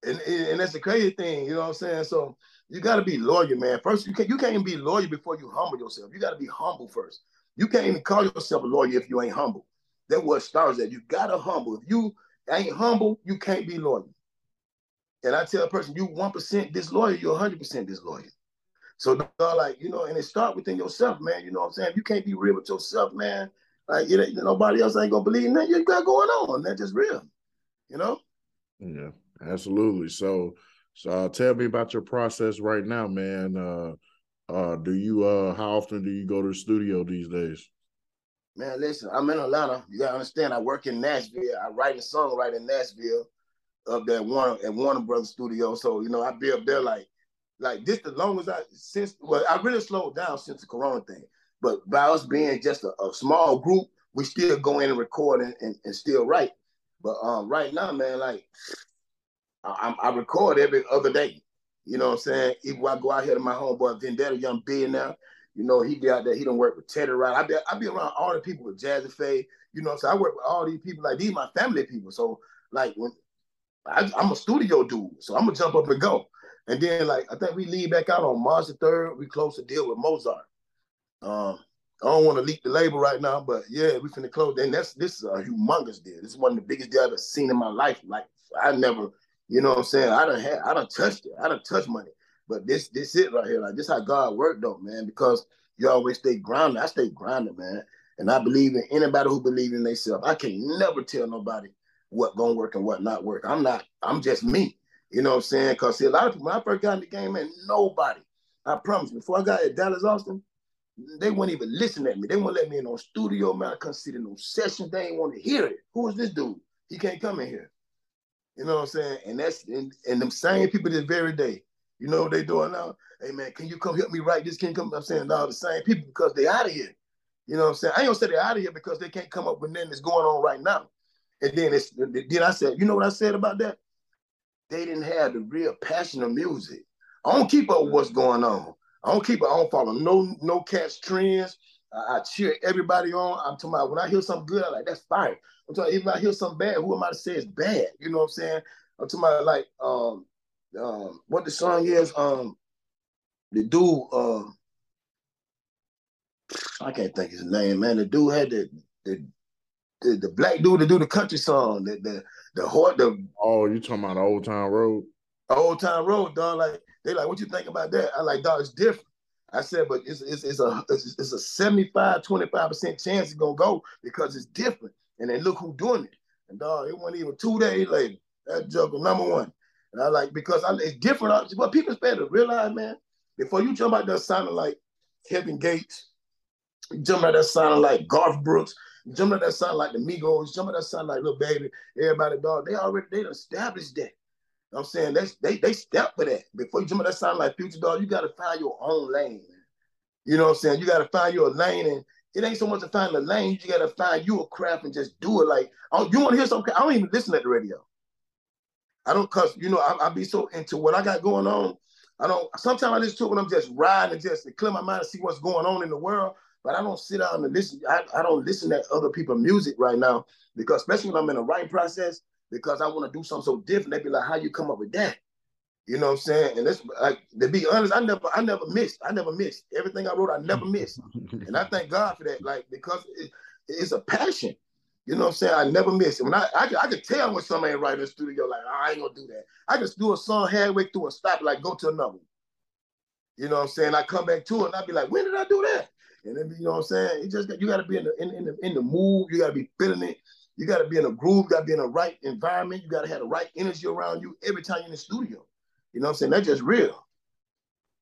and and that's the crazy thing. You know what I'm saying? So. You gotta be loyal, man. First, you can't you can't even be loyal before you humble yourself. You gotta be humble first. You can't even call yourself a lawyer if you ain't humble. That's what starts at. You gotta humble. If you ain't humble, you can't be loyal. And I tell a person, you one percent disloyal, you a hundred percent disloyal. So, dog, like you know, and it starts within yourself, man. You know what I'm saying? If you can't be real with yourself, man, like it ain't, nobody else ain't gonna believe in that you got going on. That's just real, you know? Yeah, absolutely. So. So uh, tell me about your process right now, man. Uh, uh, do you? Uh, how often do you go to the studio these days? Man, listen, I'm in Atlanta. You gotta understand, I work in Nashville. I write a song right in Nashville, up there at Warner at Warner Brothers studio. So you know, I be up there like, like this. The longest I since well, I really slowed down since the Corona thing. But by us being just a, a small group, we still go in and record and, and, and still write. But um, right now, man, like. I, I record every other day. You know what I'm saying? Even when I go out here to my homeboy Vendetta, Young B now, you know, he be out there, he done work with Teddy Rod. I be, I be around all the people with Jazzy Faye. You know what I'm saying? I work with all these people. Like, these my family people. So, like, when I, I'm a studio dude, so I'm going to jump up and go. And then, like, I think we leave back out on March the third. We close the deal with Mozart. Um, I don't want to leak the label right now, but, yeah, we finna close. And that's, this is a humongous deal. This is one of the biggest deals I've ever seen in my life. Like, I never... You know what I'm saying? I done had, I done touched it. I done touched money. But this, this it right here. Like, this how God worked, though, man, because you always stay grounded. I stay grounded, man. And I believe in anybody who believes in themselves. I can't never tell nobody what gonna work and what not work. I'm not, I'm just me. You know what I'm saying? Because, see, a lot of people, when I first got in the game, man, nobody, I promise, before I got at Dallas Austin, they wouldn't even listen at me. They wouldn't let me in no studio, man. I couldn't sit in no sessions. They ain't want to hear it. Who is this dude? He can't come in here. You know what I'm saying? And that's and, and them same people this very day. You know what they doing now? Hey, man, can you come help me write this? Can you come? I'm saying now the same people because they out of here. You know what I'm saying? I ain't gonna say they out of here because they can't come up with nothing that's going on right now. And then it's then I said, you know what I said about that? They didn't have the real passion of music. I don't keep up with what's going on. I don't keep up, I don't follow no no cat's trends. I, I cheer everybody on. I'm talking about when I hear something good, I'm like, that's fire. I'm talking about, even if I hear something bad, who am I to say it's bad? You know what I'm saying? I'm talking about like um um what the song is, um the dude, um I can't think his name, man. The dude had the the the, the black dude to do the country song, the the the heart the oh, you talking about the Old Town Road? Old Town Road, dog. Like they like, what you think about that? I like, dog, it's different. I said, but it's it's it's a it's, it's a seventy-five, twenty-five percent chance it's gonna go because it's different. And then look who doing it. And dog, it wasn't even two days later. That joke was number one. And I like, because I, it's different. But people better realize, man, before you jump out there sounding like Kevin Gates, you jump out there sounding like Garth Brooks, you jump out there sounding like the Migos, you jump out there sounding like Lil Baby, everybody, dog, they already, they established that. You know what I'm saying? They, they, they step for that. Before you jump out there sounding like Future, dog, you got to find your own lane. You know what I'm saying? You got to find your lane, and it ain't so much to find the lane, you got to find you a craft and just do it. Like, oh, you want to hear something? I don't even listen at the radio. I don't, cause you know, I, I be so into what I got going on. I don't, sometimes I listen to it when I'm just riding and just to clear my mind and see what's going on in the world, but I don't sit down and listen. I, I don't listen to other people's music right now, because especially when I'm in a writing process, because I want to do something so different. They be like, how you come up with that? You know what I'm saying? And that's like, to be honest, I never, I never missed. I never missed. Everything I wrote, I never missed. And I thank God for that. Like, because it, it's a passion. You know what I'm saying? I never miss it. When I, I, I could tell when somebody ain't right in the studio, like, oh, I ain't gonna do that. I just do a song halfway through and stop, like, go to another one. You know what I'm saying? I come back to it and I be like, when did I do that? And then, you know what I'm saying? It just, you gotta be in the, in, in the, in the mood. You gotta be feeling it. You gotta be in a groove. You gotta be in the right environment. You gotta have the right energy around you every time you're in the studio. You know what I'm saying? That's just real.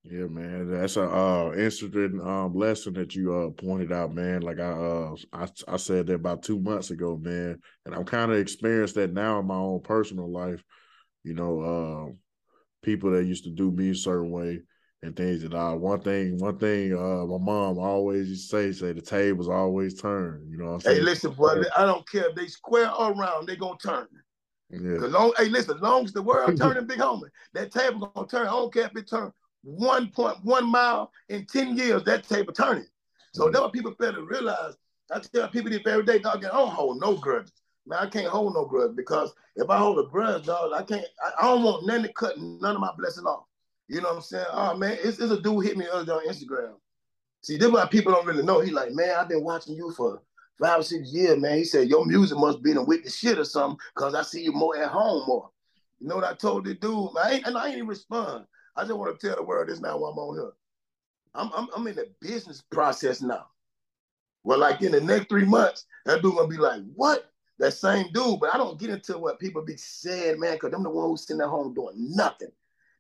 Yeah, man, that's a uh, interesting um, lesson that you uh, pointed out, man. Like I, uh, I, I said that about two months ago, man, and I'm kind of experienced that now in my own personal life. You know, uh, people that used to do me a certain way and things that I. One thing, one thing, uh, my mom always used to say, say the table's always turned. You know what I'm saying? Hey, listen, boy, I don't care if they square or round, they gonna turn. Yeah. Long, hey, listen, as long as the world turning, big homie, that table gonna turn. I don't care if it turn one point one mile in ten years, that table turning. So that's what people better realize. I tell people this every day, dog, I don't hold no grudges. Man, I can't hold no grudge, because if I hold a grudge, dog, I can't, I, I don't want nothing to cut none of my blessing off. You know what I'm saying? Oh, man, it's, it's a dude hit me other on Instagram. See, this is why people don't really know. He like, man, I've been watching you for five or six years, man. He said, your music must be with the shit or something, because I see you more at home more. You know what I told the dude? I ain't, and I ain't even respond. I just want to tell the world this now while I'm on here. I'm, I'm, I'm in the business process now. Well, like in the next three months, that dude going to be like, what? That same dude. But I don't get into what people be saying, man, because I'm the one who's sitting at home doing nothing.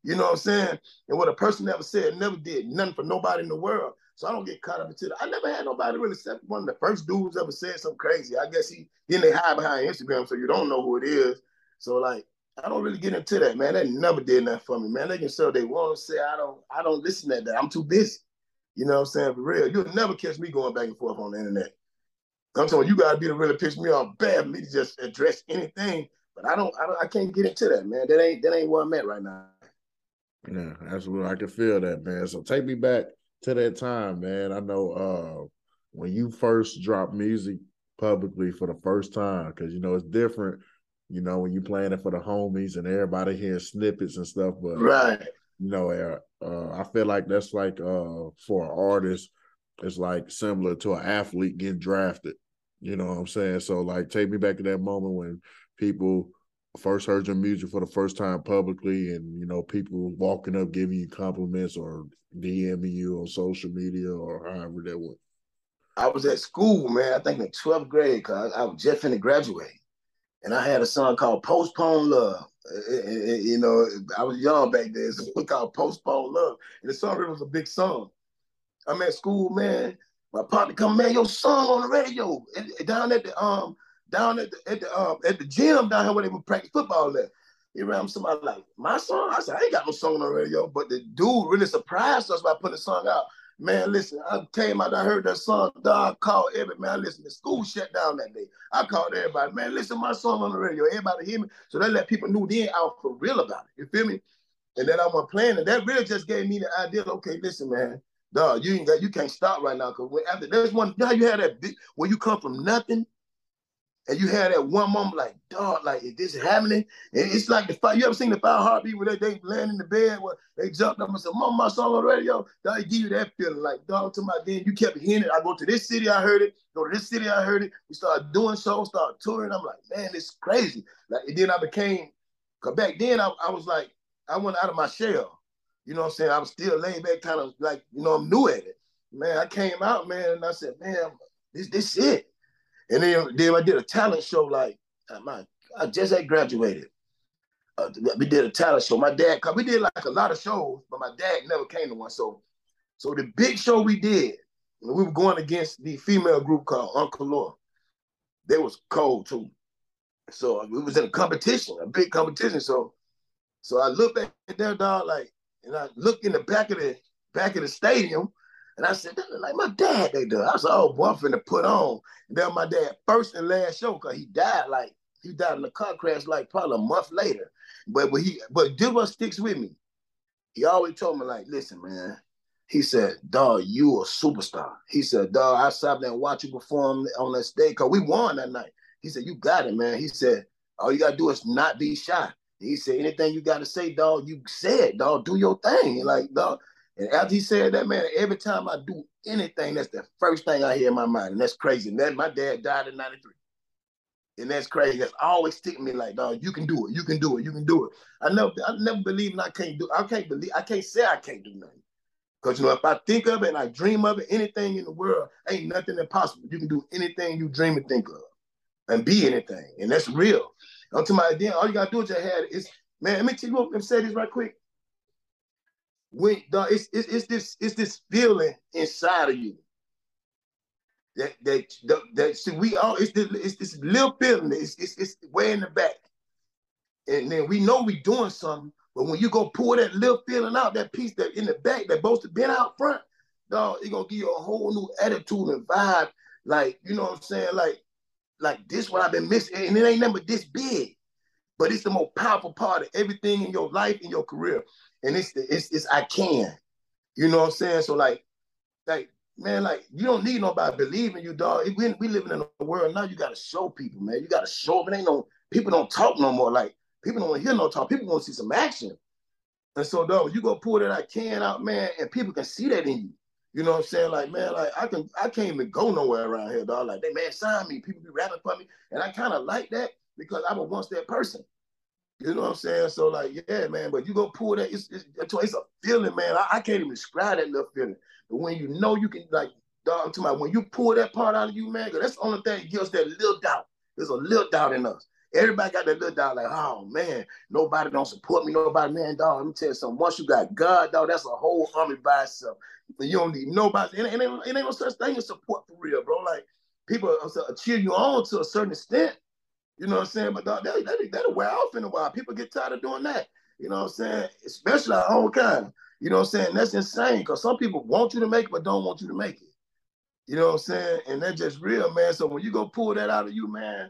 You know what I'm saying? And what a person never said, never did, nothing for nobody in the world. So I don't get caught up into that. I never had nobody really, except one of the first dudes ever said something crazy. I guess he, then they hide behind Instagram, so you don't know who it is. So like, I don't really get into that, man. That never did nothing for me, man. They can say what they want to say. I don't, I don't listen to that. I'm too busy. You know what I'm saying? For real. You'll never catch me going back and forth on the internet. I'm telling you, you gotta be to really piss me off bad for me to just address anything. But I don't, I don't, I can't get into that, man. That ain't, that ain't where I'm at right now. Yeah, absolutely. I can feel that, man. So take me back to that time, man. I know uh, when you first dropped music publicly for the first time, because you know it's different. You know, when you're playing it for the homies and everybody hearing snippets and stuff. But, right. You know, uh, uh, I feel like that's like uh, for an artist, it's like similar to an athlete getting drafted. You know what I'm saying? So, like, take me back to that moment when people first heard your music for the first time publicly and, you know, people walking up, giving you compliments or DMing you on social media or however that went. I was at school, man, I think in twelfth grade, because I, I was just finna graduate. And I had a song called Postpone Love. It, it, it, you know, I was young back then. It's a song called Postpone Love. And the song really was a big song. I'm at school, man. My partner come, man, your song on the radio. And, and down at the um, down at the at the um at the gym down here where they would practice football at. He ran somebody like, my song? I said, I ain't got no song on the radio. But the dude really surprised us by putting the song out. Man, listen, I tell you, I heard that song, dog, called everybody. Man, listen, the school shut down that day. I called everybody. Man, listen, my song on the radio. Everybody hear me. So that let people knew then I was for real about it. You feel me? And then I went playing, and that really just gave me the idea, okay, listen, man, No, you ain't got, you can't stop right now, because after there's one, now you had that big, when you come from nothing, and you had that one moment like, dog, like, is this happening? And it's like the five, you ever seen the five heartbeat where they, they land in the bed, where they jumped up and said, Mama, my song on the radio. Dog, it give you that feeling like, dog, to my then, you kept hearing it. I go to this city, I heard it. Go to this city, I heard it. We started doing shows, started touring. I'm like, man, it's crazy. Like, and then I became, because back then I, I was like, I went out of my shell. You know what I'm saying? I was still laying back, kind of like, you know, I'm new at it. Man, I came out, man, and I said, man, this this it. And then, then I did a talent show, like, my, I just had graduated. Uh, we did a talent show. My dad, cause we did like a lot of shows, but my dad never came to one. So, so the big show we did, we were going against the female group called Uncle Law. They was cold too. So it was in a competition, a big competition. So, so I looked back at their dog, like, and I looked in the back of the back of the stadium, and I said, that look like my dad they done. I was like, oh, boy, I'm finna put on. And that was my dad's first and last show, because he died like, he died in a car crash like probably a month later. But, but, he, but this one sticks with me. He always told me, like, listen, man. He said, dog, you a superstar. He said, dog, I sat there and watched you perform on that stage, because we won that night. He said, you got it, man. He said, all you got to do is not be shy. He said, anything you got to say, dog, you said, dog, do your thing. And like, dog. And after he said that, man, every time I do anything, that's the first thing I hear in my mind. And that's crazy. And that, my dad died in ninety-three. And that's crazy. That's always sticking me like, dog, you can do it. You can do it. You can do it. I never, I never believe in I can't do I can't believe, I can't say I can't do nothing. Because, you know, if I think of it and I dream of it, anything in the world, ain't nothing impossible. You can do anything you dream and think of and be anything. And that's real. To my idea, all you gotta do is just have is man. Let me tell you what. Let me say this right quick. When dog, it's, it's it's this it's this feeling inside of you that that that, that see, we all it's this it's this little feeling. It's, it's it's way in the back, and then we know we doing something. But when you go pull that little feeling out, that piece that in the back that supposed to been out front, dog, it's gonna give you a whole new attitude and vibe. Like, you know what I'm saying, like. Like this what I've been missing, and it ain't never this big, but it's the most powerful part of everything in your life, in your career, and it's the, it's it's I can, you know what I'm saying? So like, like man, like you don't need nobody believing you, dog. If we we living in a world now, you gotta show people, man. You gotta show them. It ain't no people don't talk no more. Like people don't hear no talk. People want to see some action, and so dog, you go pull that I can out, man, and people can see that in you. You know what I'm saying? Like, man, like I can I can't even go nowhere around here, dog. Like, they man sign me, people be rapping for me. And I kind of like that because I was once that person. You know what I'm saying? So like, yeah, man, but you go pull that, it's it's, it's a feeling, man. I, I can't even describe that little feeling. But when you know you can, like, dog, I'm talking about when you pull that part out of you, man, because that's the only thing that gives that little doubt. There's a little doubt in us. Everybody got that little doubt, like, oh man, nobody don't support me, nobody, man, dog. Let me tell you something. Once you got God, dog, that's a whole army by itself. You don't need nobody. It ain't, it ain't no such thing as support for real, bro. Like people cheer you on to a certain extent. You know what I'm saying? But dog, that, that, that'll wear off in a while. People get tired of doing that. You know what I'm saying? Especially our own kind. You know what I'm saying? That's insane because some people want you to make it but don't want you to make it. You know what I'm saying? And that's just real, man. So when you go pull that out of you, man,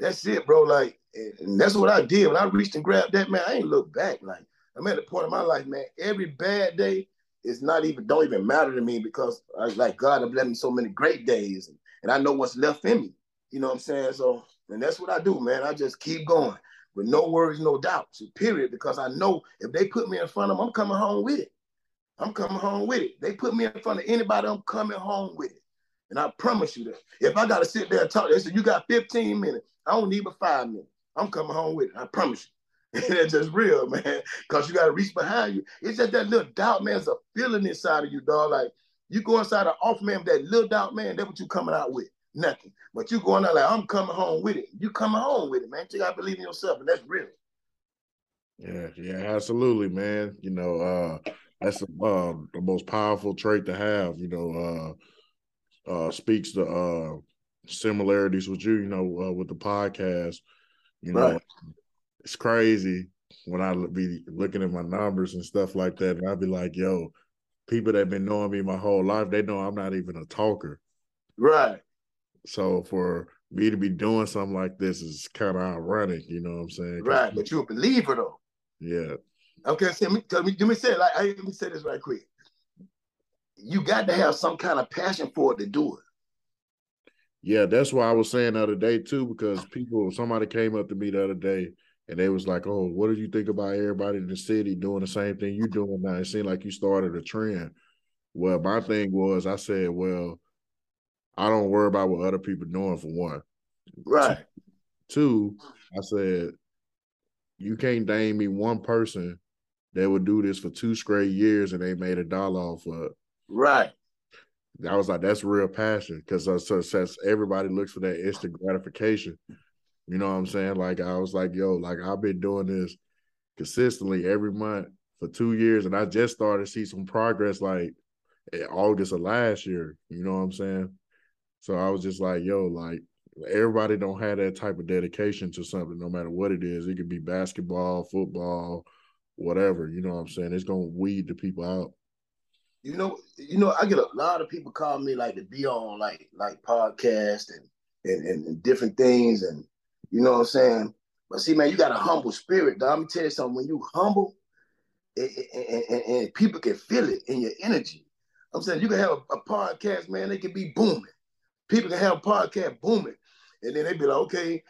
that's it, bro. Like, and that's what I did. When I reached and grabbed that, man, I ain't look back. Like, I'm at the point of my life, man, every bad day is not even, don't even matter to me because I was like, God, I've left me so many great days. And, and I know what's left in me. You know what I'm saying? So, and that's what I do, man. I just keep going with no worries, no doubts, period, because I know if they put me in front of them, I'm coming home with it. I'm coming home with it. They put me in front of anybody, I'm coming home with it. And I promise you that. If I got to sit there and talk, they said, you got fifteen minutes. I don't need but five minutes. I'm coming home with it. I promise you. That's just real, man, because you got to reach behind you. It's just that little doubt, man. It's a feeling inside of you, dog. Like, you go inside an off man with that little doubt, man, that's what you coming out with. Nothing. But you going out like, I'm coming home with it. You coming home with it, man. You got to believe in yourself, and that's real. Yeah, yeah, absolutely, man. You know, uh, that's the, uh, the most powerful trait to have, you know, uh, uh, speaks to uh, similarities with you, you know, uh, with the podcast, you know. Right. It's crazy when I be looking at my numbers and stuff like that, and I'd be like, yo, people that been knowing me my whole life, they know I'm not even a talker. Right. So for me to be doing something like this is kind of ironic, you know what I'm saying? Right, but you're a believer, though. Yeah. Okay, so let me, let me say it. Like, I, let me say this right quick. you got to have some kind of passion for it to do it. Yeah, that's why I was saying the other day too, because people, somebody came up to me the other day and they was like, oh, what do you think about everybody in the city doing the same thing you're doing now? It seemed like you started a trend. Well, my thing was, I said, well, I don't worry about what other people doing, for one. Right. Two, I said, you can't name me one person that would do this for two straight years and they made a dollar off of it. Right. I was like, that's real passion, because that's, everybody looks for that instant gratification. You know what I'm saying? Like, I was like, yo, like, I've been doing this consistently every month for two years, and I just started to see some progress, like, in August of last year. You know what I'm saying? So I was just like, yo, like, everybody don't have that type of dedication to something, no matter what it is. It could be basketball, football, whatever. You know what I'm saying? It's going to weed the people out. You know, you know, I get a lot of people call me like to be on like like podcasts and, and, and, and different things, and you know what I'm saying. But see, man, you got a humble spirit, dog. Let me tell you something. When you humble, it, it, and, and, and people can feel it in your energy. I'm saying you can have a, a podcast, man. They can be booming. People can have a podcast booming, and then they be like, okay,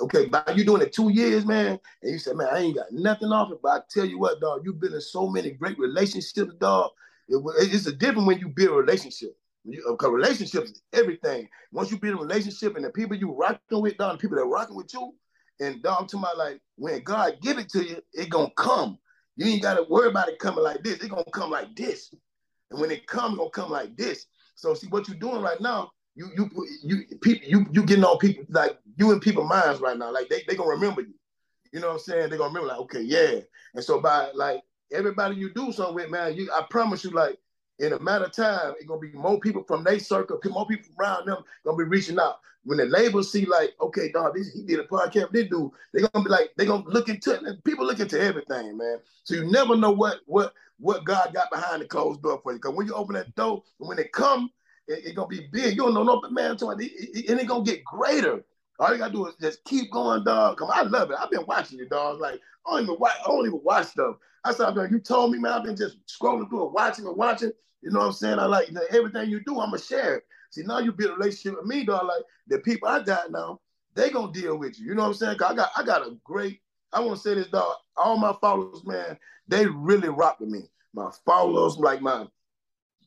okay, but you doing it two years, man. And you say, man, I ain't got nothing off it. But I tell you what, dog, you've been in so many great relationships, dog. It's a different when you build a relationship. You, because relationships is everything. Once you build a relationship and the people you rocking with, dog, the people that rocking with you, and dog, to my like, when God give it to you, it gonna come. You ain't gotta worry about it coming like this. It gonna come like this, and when it comes, gonna come like this. So see what you doing right now. You you you people you you getting on people like you in people's minds right now. Like they they gonna remember you. You know what I'm saying? They gonna remember like, okay, yeah. And so by like. Everybody you do something with, man, you, I promise you, like, in a matter of time, it's going to be more people from their circle, more people around them going to be reaching out. When the labels see, like, okay, dog, this, he did a podcast, this dude, they're going to be like, they're going to look into it. And people look into everything, man. So you never know what what what God got behind the closed door for you. Because when you open that door, when it come, it's it going to be big. You don't know nothing, man. It, it, and it's going to get greater. All you got to do is just keep going, dog. Come on, I love it. I've been watching you, dog. Like, I don't even watch, I don't even watch stuff. I said, you told me, man, I've been just scrolling through and watching and watching. You know what I'm saying? I like everything you do, I'm going to share it. See, now you build a relationship with me, dog. Like, the people I got now, they going to deal with you. You know what I'm saying? Cause I got I got a great, I want to say this, dog. All my followers, man, they really rock with me. My followers, like my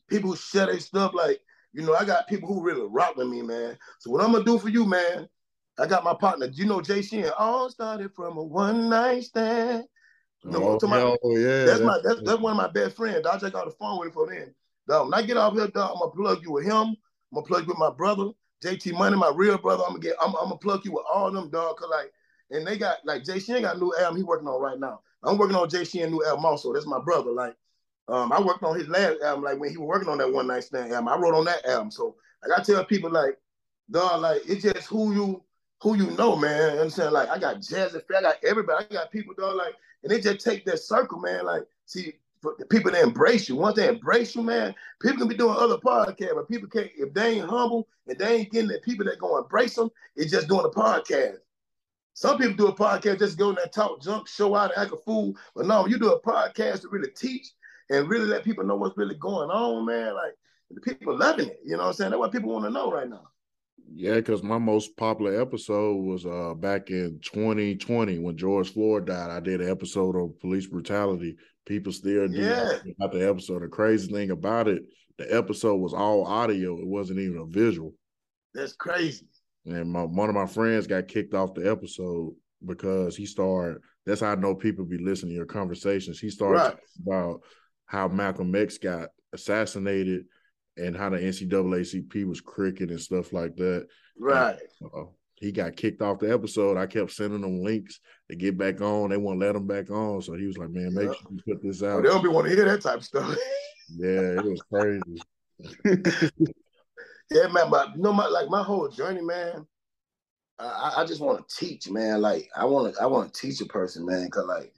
people who share their stuff, like, you know, I got people who really rock with me, man. So what I'm going to do for you, man, I got my partner, you know, Jay Sheehan. All started from a one-night stand. You know, oh, my, hell, yeah. That's, my, that's, that's one of my best friends. I just got the phone with him for then. Dog, when I get off here, dog, I'm going to plug you with him. I'm going to plug you with my brother, J T Money, my real brother. I'm going to get. I'm, I'm going to plug you with all them, dog. Cause like, and they got, like, Jay Sheehan got a new album he working on right now. I'm working on Jay Sheehan's new album also. That's my brother. Like, um, I worked on his last album, like, when he was working on that one-night stand album. I wrote on that album. So, like, I tell people, like, dog, like, it's just who you who you know, man. You know I'm saying? Like, I got Jazzy, I got everybody. I got people, dog, like, and they just take that circle, man. Like, see, for the people that embrace you. Once they embrace you, man, people can be doing other podcasts, but people can't, if they ain't humble and they ain't getting the people that gonna embrace them, it's just doing a podcast. Some people do a podcast, just go in there, talk junk, show out, act a fool. But no, you do a podcast to really teach and really let people know what's really going on, man. Like, the people loving it. You know what I'm saying? That's what people want to know right now. Yeah, because my most popular episode was uh back in twenty twenty when George Floyd died. I did an episode on police brutality. People still do yeah. about the episode. The crazy thing about it, the episode was all audio. It wasn't even a visual. That's crazy. And my, one of my friends got kicked off the episode because he started, that's how I know people be listening to your conversations. He started right. talking about how Malcolm X got assassinated and how the N C double A C P was cricket and stuff like that. Right. And, uh, he got kicked off the episode. I kept sending them links to get back on. They won't let him back on. So he was like, man, make yeah. sure you put this out. They'll be want to hear that type of stuff. Yeah, it was crazy. Yeah, man, but you know, my, like my whole journey, man, I, I just want to teach, man. Like, I want to I want to teach a person, man, because like,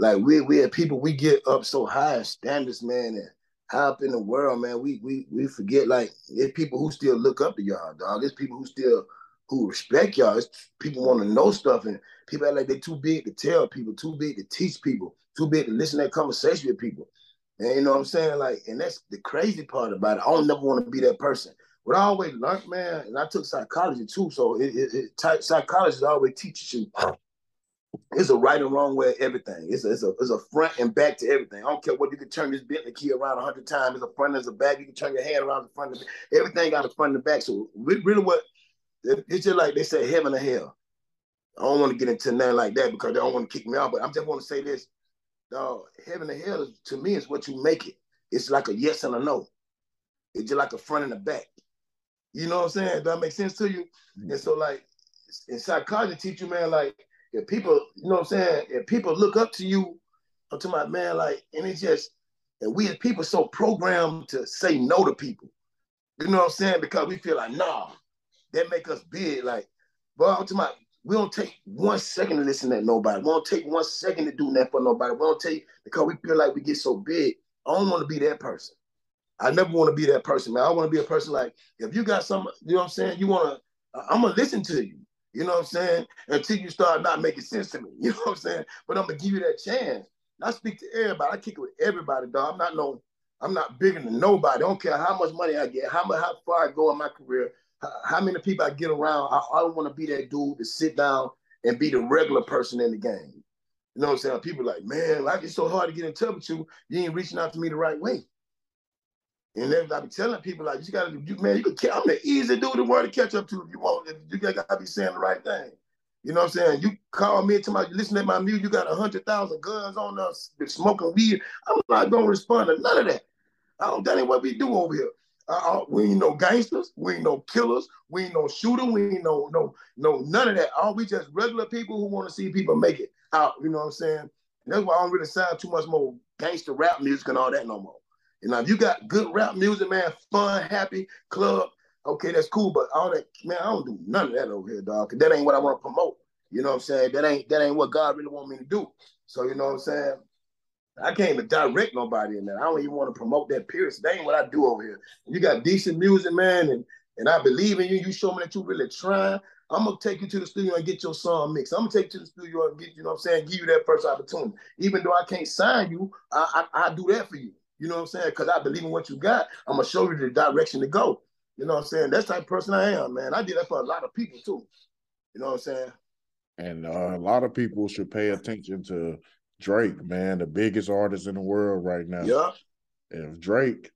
like we, we are people, we get up so high in standards, man, and high up in the world, man, we we we forget, like, there's people who still look up to y'all, dog. There's people who still who respect y'all. It's, people want to know stuff, and people act like they're too big to tell people, too big to teach people, too big to listen to that conversation with people. And you know what I'm saying? Like, and that's the crazy part about it. I don't never want to be that person. What I always learned, man, and I took psychology too, so it, it, it type, psychology always teaches you it's a right and wrong way of everything. It's a, it's, a, it's a front and back to everything. I don't care what, you can turn this Bentley key around a hundred times. It's a front, there's a back. You can turn your hand around the front. Everything got a front and back. So really what, it's just like they say heaven or hell. I don't want to get into nothing like that because they don't want to kick me out, but I just want to say this. Dog, heaven and hell, to me, is what you make it. It's like a yes and a no. It's just like a front and a back. You know what I'm saying? Does that make sense to you? Mm-hmm. And so, like, in psychology teach you, man, like, if people, you know what I'm saying? If people look up to you, I'm talking about, man, like, and it's just, and we as people so programmed to say no to people. You know what I'm saying? Because we feel like, nah, that make us big. Like, bro, I'm talking about, we don't take one second to listen to nobody. We don't take one second to do that for nobody. We don't take, because we feel like we get so big. I don't want to be that person. I never want to be that person, man. I want to be a person like, if you got some, you know what I'm saying? You want to, I'm going to listen to you. You know what I'm saying? Until you start not making sense to me. You know what I'm saying? But I'm going to give you that chance. I speak to everybody. I kick it with everybody, dog. I'm not no, I'm not bigger than nobody. I don't care how much money I get, how much, how far I go in my career. How many people I get around, I, I don't want to be that dude to sit down and be the regular person in the game. You know what I'm saying? People are like, man, like, it's so hard to get in touch with you. You ain't reaching out to me the right way. And then I be telling people, like, you got to, you, man, you can, I'm the easy dude in the world to catch up to if you want. If you got to be saying the right thing. You know what I'm saying? You call me to my, you listen to my music, you got one hundred thousand guns on us, smoking weed. I'm not going to respond to none of that. I don't, that ain't what we do over here. Uh, we ain't no gangsters, we ain't no killers, we ain't no shooter, we ain't no, no, no, none of that. All we just regular people who want to see people make it out, you know what I'm saying? And that's why I don't really sound too much more gangster rap music and all that no more. You know, if you got good rap music, man, fun, happy, club, okay, that's cool, but all that, man, I don't do none of that over here, dog, because that ain't what I want to promote, you know what I'm saying? That ain't, that ain't what God really want me to do. So, you know what I'm saying? I can't even direct nobody in there. I don't even want to promote that, period. That ain't what I do over here. You got decent music, man, and, and I believe in you. You show me that you really trying. I'm going to take you to the studio and get your song mixed. I'm going to take you to the studio and get, you know what I'm saying, give you that first opportunity. Even though I can't sign you, I, I, I do that for you. You know what I'm saying? Because I believe in what you got. I'm going to show you the direction to go. You know what I'm saying? That's the type of person I am, man. I did that for a lot of people, too. You know what I'm saying? And uh, a lot of people should pay attention to Drake, man, the biggest artist in the world right now. Yeah. If Drake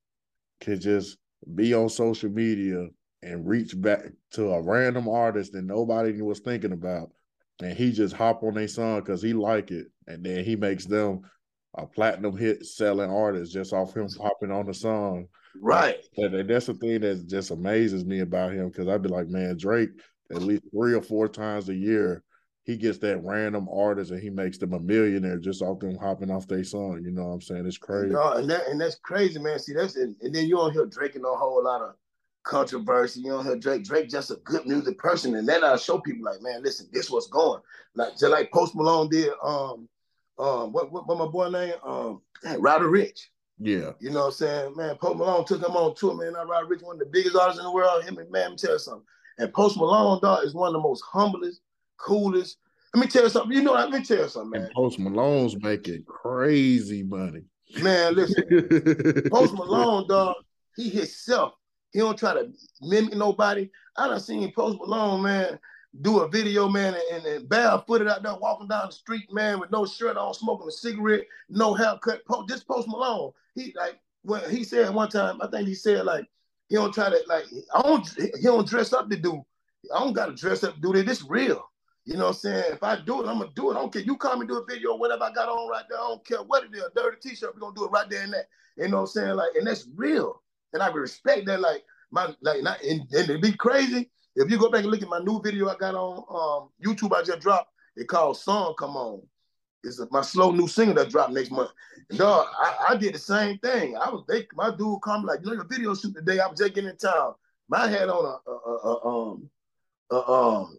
could just be on social media and reach back to a random artist that nobody was thinking about, and he just hop on their song because he like it, and then he makes them a platinum hit selling artist just off him hopping on the song. Right. And that's the thing that just amazes me about him, because I'd be like, man, Drake, at least three or four times a year, he gets that random artist and he makes them a millionaire just off them hopping off their song. You know what I'm saying? It's crazy. No, and, that, and that's crazy, man. See, that's and, and then you don't hear Drake in a whole lot of controversy. You don't hear Drake. Drake just a good music person, and then I show people like, man, listen, this what's going. Like just like Post Malone did. Um, um, what what, what my boy name? Um, Ryder Rich. Yeah. You know what I'm saying, man. Post Malone took him on tour, man. Now Ryder Rich, one of the biggest artists in the world. Him and man, tell you something. And Post Malone, dog, is one of the most humblest, coolest. Let me tell you something. You know, let me tell you something, man. And Post Malone's making crazy money. Man, listen. Post Malone, dog, he himself. He don't try to mimic nobody. I done seen Post Malone, man, do a video, man, and, and barefooted out there walking down the street, man, with no shirt on, smoking a cigarette, no haircut. Post, just Post Malone. He like when he said one time, I think he said like he don't try to like I don't he don't dress up to do. I don't gotta dress up to do that. This real. You know what I'm saying? If I do it, I'm going to do it. I don't care. You call me, do a video, whatever I got on right there. I don't care what it is. A dirty t-shirt, we're going to do it right there and that. You know what I'm saying? Like, and that's real. And I respect that. Like, my, like, not, and, and it'd be crazy. If you go back and look at my new video I got on um, YouTube, I just dropped. It called Song Come On. It's a, my slow new single that dropped next month. And dog, I, I did the same thing. I was, they, my dude called me like, you know, your video shoot today. I was just getting in town. My head on a, a, a, a um, a, um,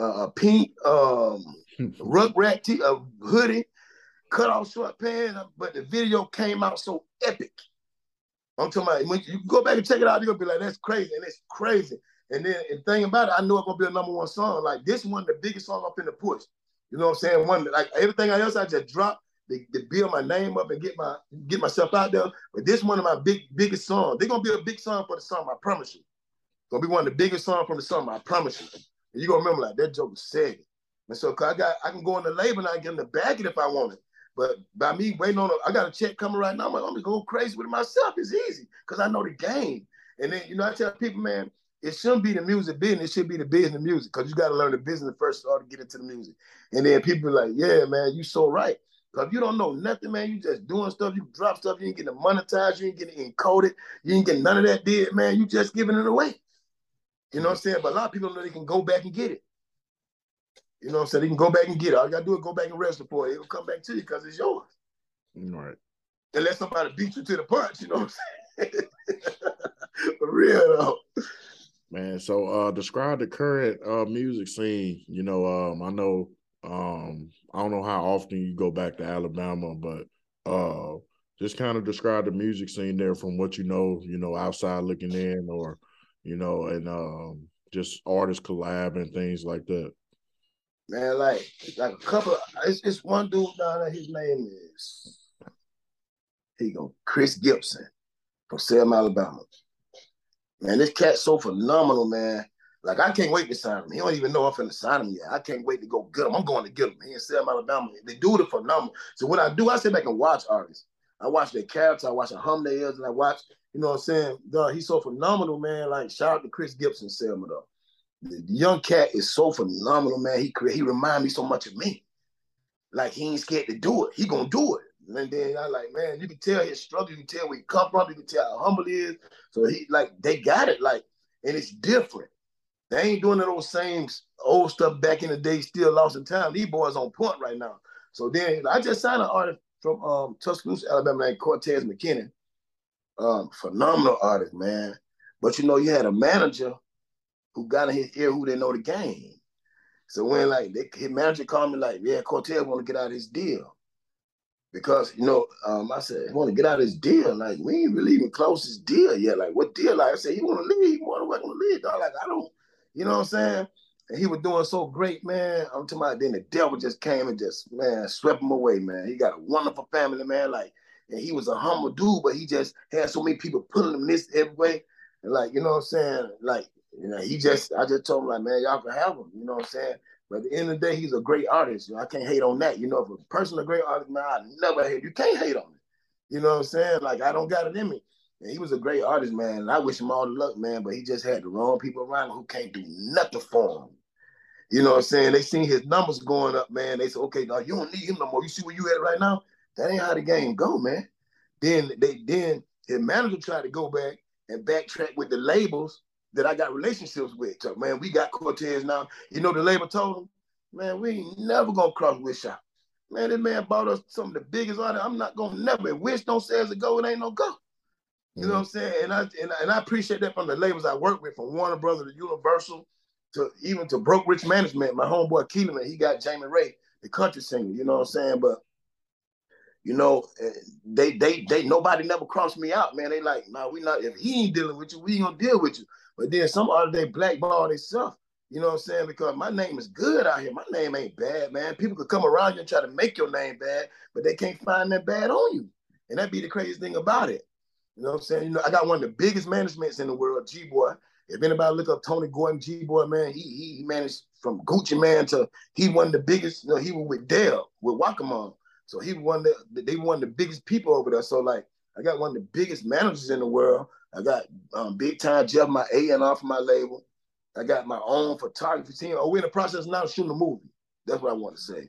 Uh, a pink um, rug rat t- a hoodie, cut off short pants, but the video came out so epic. I'm talking about, when you go back and check it out, you're going to be like, that's crazy, and it's crazy. And then the thing about it, I know it's going to be a number one song. Like, this one, the biggest song I'm finna push. You know what I'm saying? One, like, everything else I just dropped, to, to build my name up and get my get myself out there. But this is one of my big biggest songs. They're gonna be a big song for the summer, I promise you. It's gonna be one of the biggest songs from the summer, I promise you. And you're gonna remember like that joke was sad. And so cause I got I can go in the label and I can get in the bag if I want it. But by me waiting on, a, I got a check coming right now. I'm like, I'm gonna go crazy with it myself. It's easy because I know the game. And then you know I tell people, man, it shouldn't be the music business. It should be the business of music because you got to learn the business first in order to get into the music. And then people are like, yeah, man, you so right. Because if you don't know nothing, man, you just doing stuff. You drop stuff. You ain't getting monetized. You ain't getting encoded. You ain't getting none of that dead, man. You just giving it away. You know what I'm saying? But a lot of people know they can go back and get it. You know what I'm saying? They can go back and get it. All you got to do is go back and register for it. It'll come back to you because it's yours. Right. Unless somebody beat you to the punch, you know what I'm saying? For real, though. Man, so uh, describe the current uh, music scene. You know, um, I know, um, I don't know how often you go back to Alabama, but uh, just kind of describe the music scene there from what you know, you know, outside looking in or, you know, and um, just artists collab and things like that. Man, like, like a couple, it's, it's one dude down there, his name is, here you go, Chris Gibson from Selma, Alabama. Man, this cat's so phenomenal, man. Like, I can't wait to sign him. He don't even know I'm finna sign him yet. I can't wait to go get him. I'm going to get him. He in Selma, Alabama. They do the phenomenal. So what I do, I sit back and watch artists. I watch their character. I watch how hum they is, and I watch, you know what I'm saying? Duh, he's so phenomenal, man. Like, shout out to Chris Gibson, Selma, though. The young cat is so phenomenal, man. He he reminds me so much of me. Like, he ain't scared to do it. He gonna do it. And then I like, man, you can tell his struggle, you can tell where he come from, you can tell how humble he is. So he like they got it, like, and it's different. They ain't doing those same old stuff back in the day, still lost in time. These boys on point right now. So then I just signed an artist from um, Tuscaloosa, Alabama, named Cortez McKinnon. Um, phenomenal artist, man. But you know, you had a manager who got in his ear who didn't know the game. So when like they, his manager called me like, yeah, Cortez want to get out of his deal. Because, you know, um, I said, he want to get out of his deal. Like, we ain't really even close his deal yet. Like, what deal? Like, I said, he want to leave. He want to want to leave, dog. Like, I don't, you know what I'm saying? And he was doing so great, man. I'm talking about then the devil just came and just, man, swept him away, man. He got a wonderful family, man. Like, and he was a humble dude, but he just had so many people pulling him this every way. And like, you know what I'm saying? Like, you know, he just, I just told him, like, man, y'all can have him. You know what I'm saying? But at the end of the day, he's a great artist. You know, I can't hate on that. You know, if a person a great artist, man, I never hate. You can't hate on it. You know what I'm saying? Like, I don't got it in me. And he was a great artist, man. And I wish him all the luck, man. But he just had the wrong people around him who can't do nothing for him. You know what I'm saying? They seen his numbers going up, man. They said, okay, dog, you don't need him no more. You see where you at right now? That ain't how the game go, man. Then they then his manager tried to go back and backtrack with the labels that I got relationships with. So, man, we got Cortez now. You know, the label told him, man, we ain't never gonna cross Wish out. Man, this man bought us some of the biggest artists. I'm not gonna never. If Wish don't say it's a go, it ain't no go. You mm-hmm. know what I'm saying? And I, and I and I appreciate that from the labels I work with, from Warner Brothers to Universal to even to Broke Rich Management. My homeboy Keelan, he got Jamie Ray, the country singer. You know what I'm saying? But you know, they they they nobody never crossed me out, man. They like, nah, we not. If he ain't dealing with you, we ain't gonna deal with you. But then some other day blackball themselves, you know what I'm saying? Because my name is good out here. My name ain't bad, man. People could come around you and try to make your name bad, but they can't find that bad on you. And that'd be the craziest thing about it. You know what I'm saying? You know, I got one of the biggest managements in the world, G Boy. If anybody look up Tony Gordon, G Boy, man, he he managed from Gucci Man to he one of the biggest. You know, he was with Dell, with Wacomon. So he won the they won the biggest people over there. So like I got one of the biggest managers in the world. I got um, Big Time Jeff, my A and R for my label. I got my own photography team. Oh, we're in the process now of shooting a movie. That's what I want to say.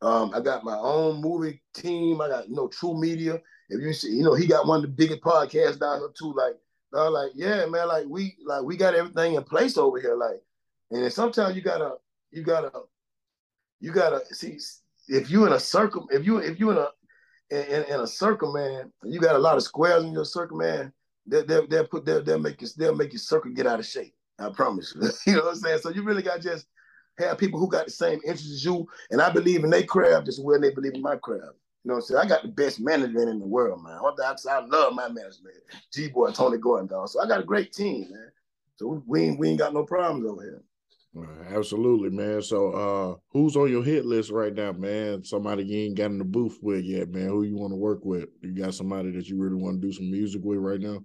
Um, I got my own movie team. I got, you know, True Media. If you see, you know, he got one of the biggest podcasts down here too. Like, I'm like, yeah, man, like we, like we got everything in place over here. Like, and then sometimes you gotta, you gotta, you gotta see if you in a circle, if you if you in a in, in a circle, man, you got a lot of squares in your circle, man. They'll, they'll, they'll put they'll, they'll make your they'll make your circle get out of shape. I promise you. You know what I'm saying? So you really got to just have people who got the same interests as you. And I believe in their craft just as well as they believe in my craft. You know what I'm saying? I got the best management in the world, man. I love my management. G Boy, Tony Gordon, dog. So I got a great team, man. So we, we, ain't, we ain't got no problems over here. Absolutely, man. So uh, who's on your hit list right now, man? Somebody you ain't got in the booth with yet, man. Who you want to work with? You got somebody that you really want to do some music with right now?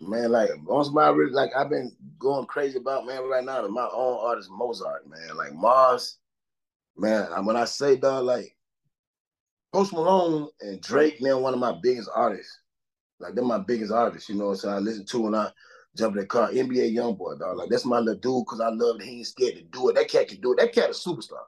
Man, like on somebody really, like I've been going crazy about, man, right now, my own artist Mozart, man. Like Mars, man. When I say dog, like Post Malone and Drake, man, one of my biggest artists. Like they're my biggest artists, you know what I'm saying? I listen to when I jump in the car. N B A Youngboy, dog. Like that's my little dude, because I love that he ain't scared to do it. That cat can do it. That cat is a superstar.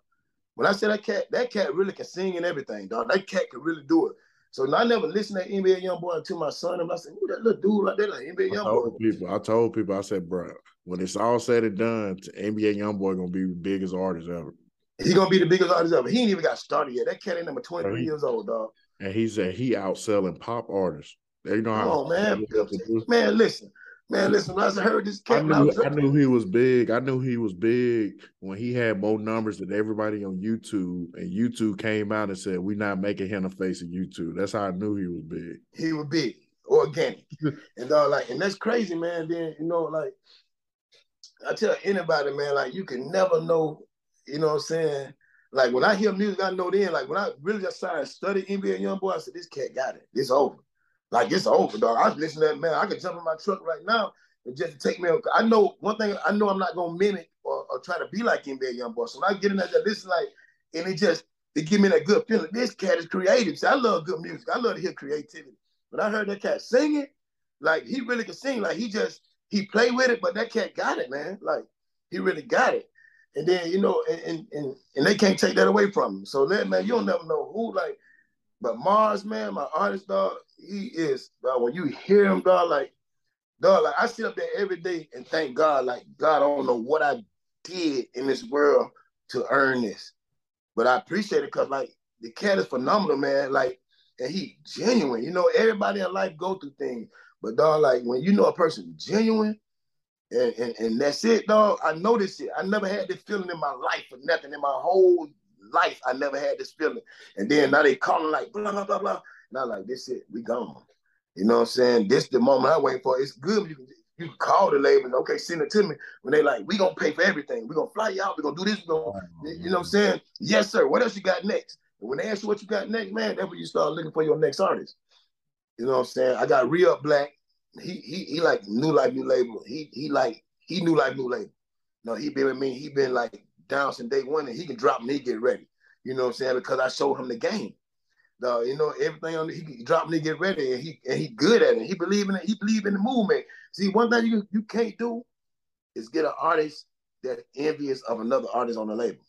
When I say that cat, that cat really can sing and everything, dog. That cat can really do it. So I never listened to N B A Youngboy until my son, and I said, "Ooh, that little dude like that, like N B A Youngboy." People, I told people, I said, "Bro, when it's all said and done, N B A Youngboy gonna be the biggest artist ever. He's gonna be the biggest artist ever. He ain't even got started yet. That cat ain't number twenty-three he, years old, dog." And he said he outselling pop artists. You know how? Oh man, man, listen. Man, listen, when I heard this cat, I knew, I, was I knew he was big. I knew he was big when he had more numbers than everybody on YouTube. And YouTube came out and said, "We're not making him a face of YouTube." That's how I knew he was big. He was big, organic. and uh, like, and that's crazy, man. Then, you know, like, I tell anybody, man, like, you can never know, you know what I'm saying? Like, when I hear music, I know then, like, when I really just started studying N B A Youngboy, I said, this cat got it. It's over. Like, it's over, dog. I listen to that, man. I could jump in my truck right now and just take me up. I know one thing. I know I'm not going to mimic or, or try to be like N B A Youngboy. So when I get in that, this is like, and it just, it give me that good feeling. This cat is creative. See, I love good music. I love to hear creativity. When I heard that cat singing, like, he really could sing. Like, he just, he played with it, but that cat got it, man. Like, he really got it. And then, you know, and and, and, and they can't take that away from him. So, then, man, you don't never know who, like, but Mars, man, my artist, dog, he is, dog, when you hear him, dog, like, dog, like, I sit up there every day and thank God, like, God, I don't know what I did in this world to earn this. But I appreciate it because, like, the cat is phenomenal, man, like, and he genuine. You know, everybody in life go through things. But, dog, like, when you know a person genuine, and, and, and that's it, dog, I know this shit. I never had this feeling in my life for nothing in my whole life. I never had this feeling. And then now they calling like blah, blah, blah, blah. And I'm like, this it. We gone. You know what I'm saying? This the moment I wait for. It's good. You can, you can call the label. Okay, send it to me. When they like, we going to pay for everything. We going to fly you out. We going to do this. Gonna, you know what I'm saying? Yes, sir. What else you got next? And when they ask you what you got next, man, that's when you start looking for your next artist. You know what I'm saying? I got Rhea Black. He he he like New Life New Label. He he like, he New Life New Label. No, he been with me. He been like, down since day one, and he can drop me, get ready. You know what I'm saying? Because I showed him the game. The, you know, everything on the, he can drop me, get ready, and he and he good at it. He believe in it. He believe in the movement. See, one thing you you can't do is get an artist that's envious of another artist on the label.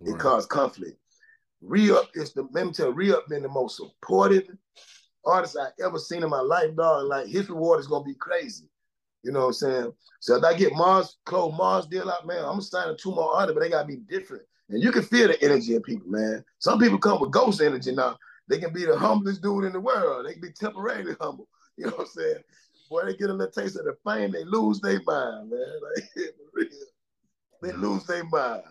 Right. It causes conflict. Re-Up is the let me tell you, Re-Up been the most supportive artist I ever seen in my life, dog. And like his reward is gonna be crazy. You know what I'm saying? So if I get Mars, close Mars deal out, man, I'm signing two more artists, but they got to be different. And you can feel the energy in people, man. Some people come with ghost energy now. They can be the humblest dude in the world. They can be temporarily humble. You know what I'm saying? Boy, they get a little taste of the fame, they lose their mind, man. Like, for real. They lose their mind.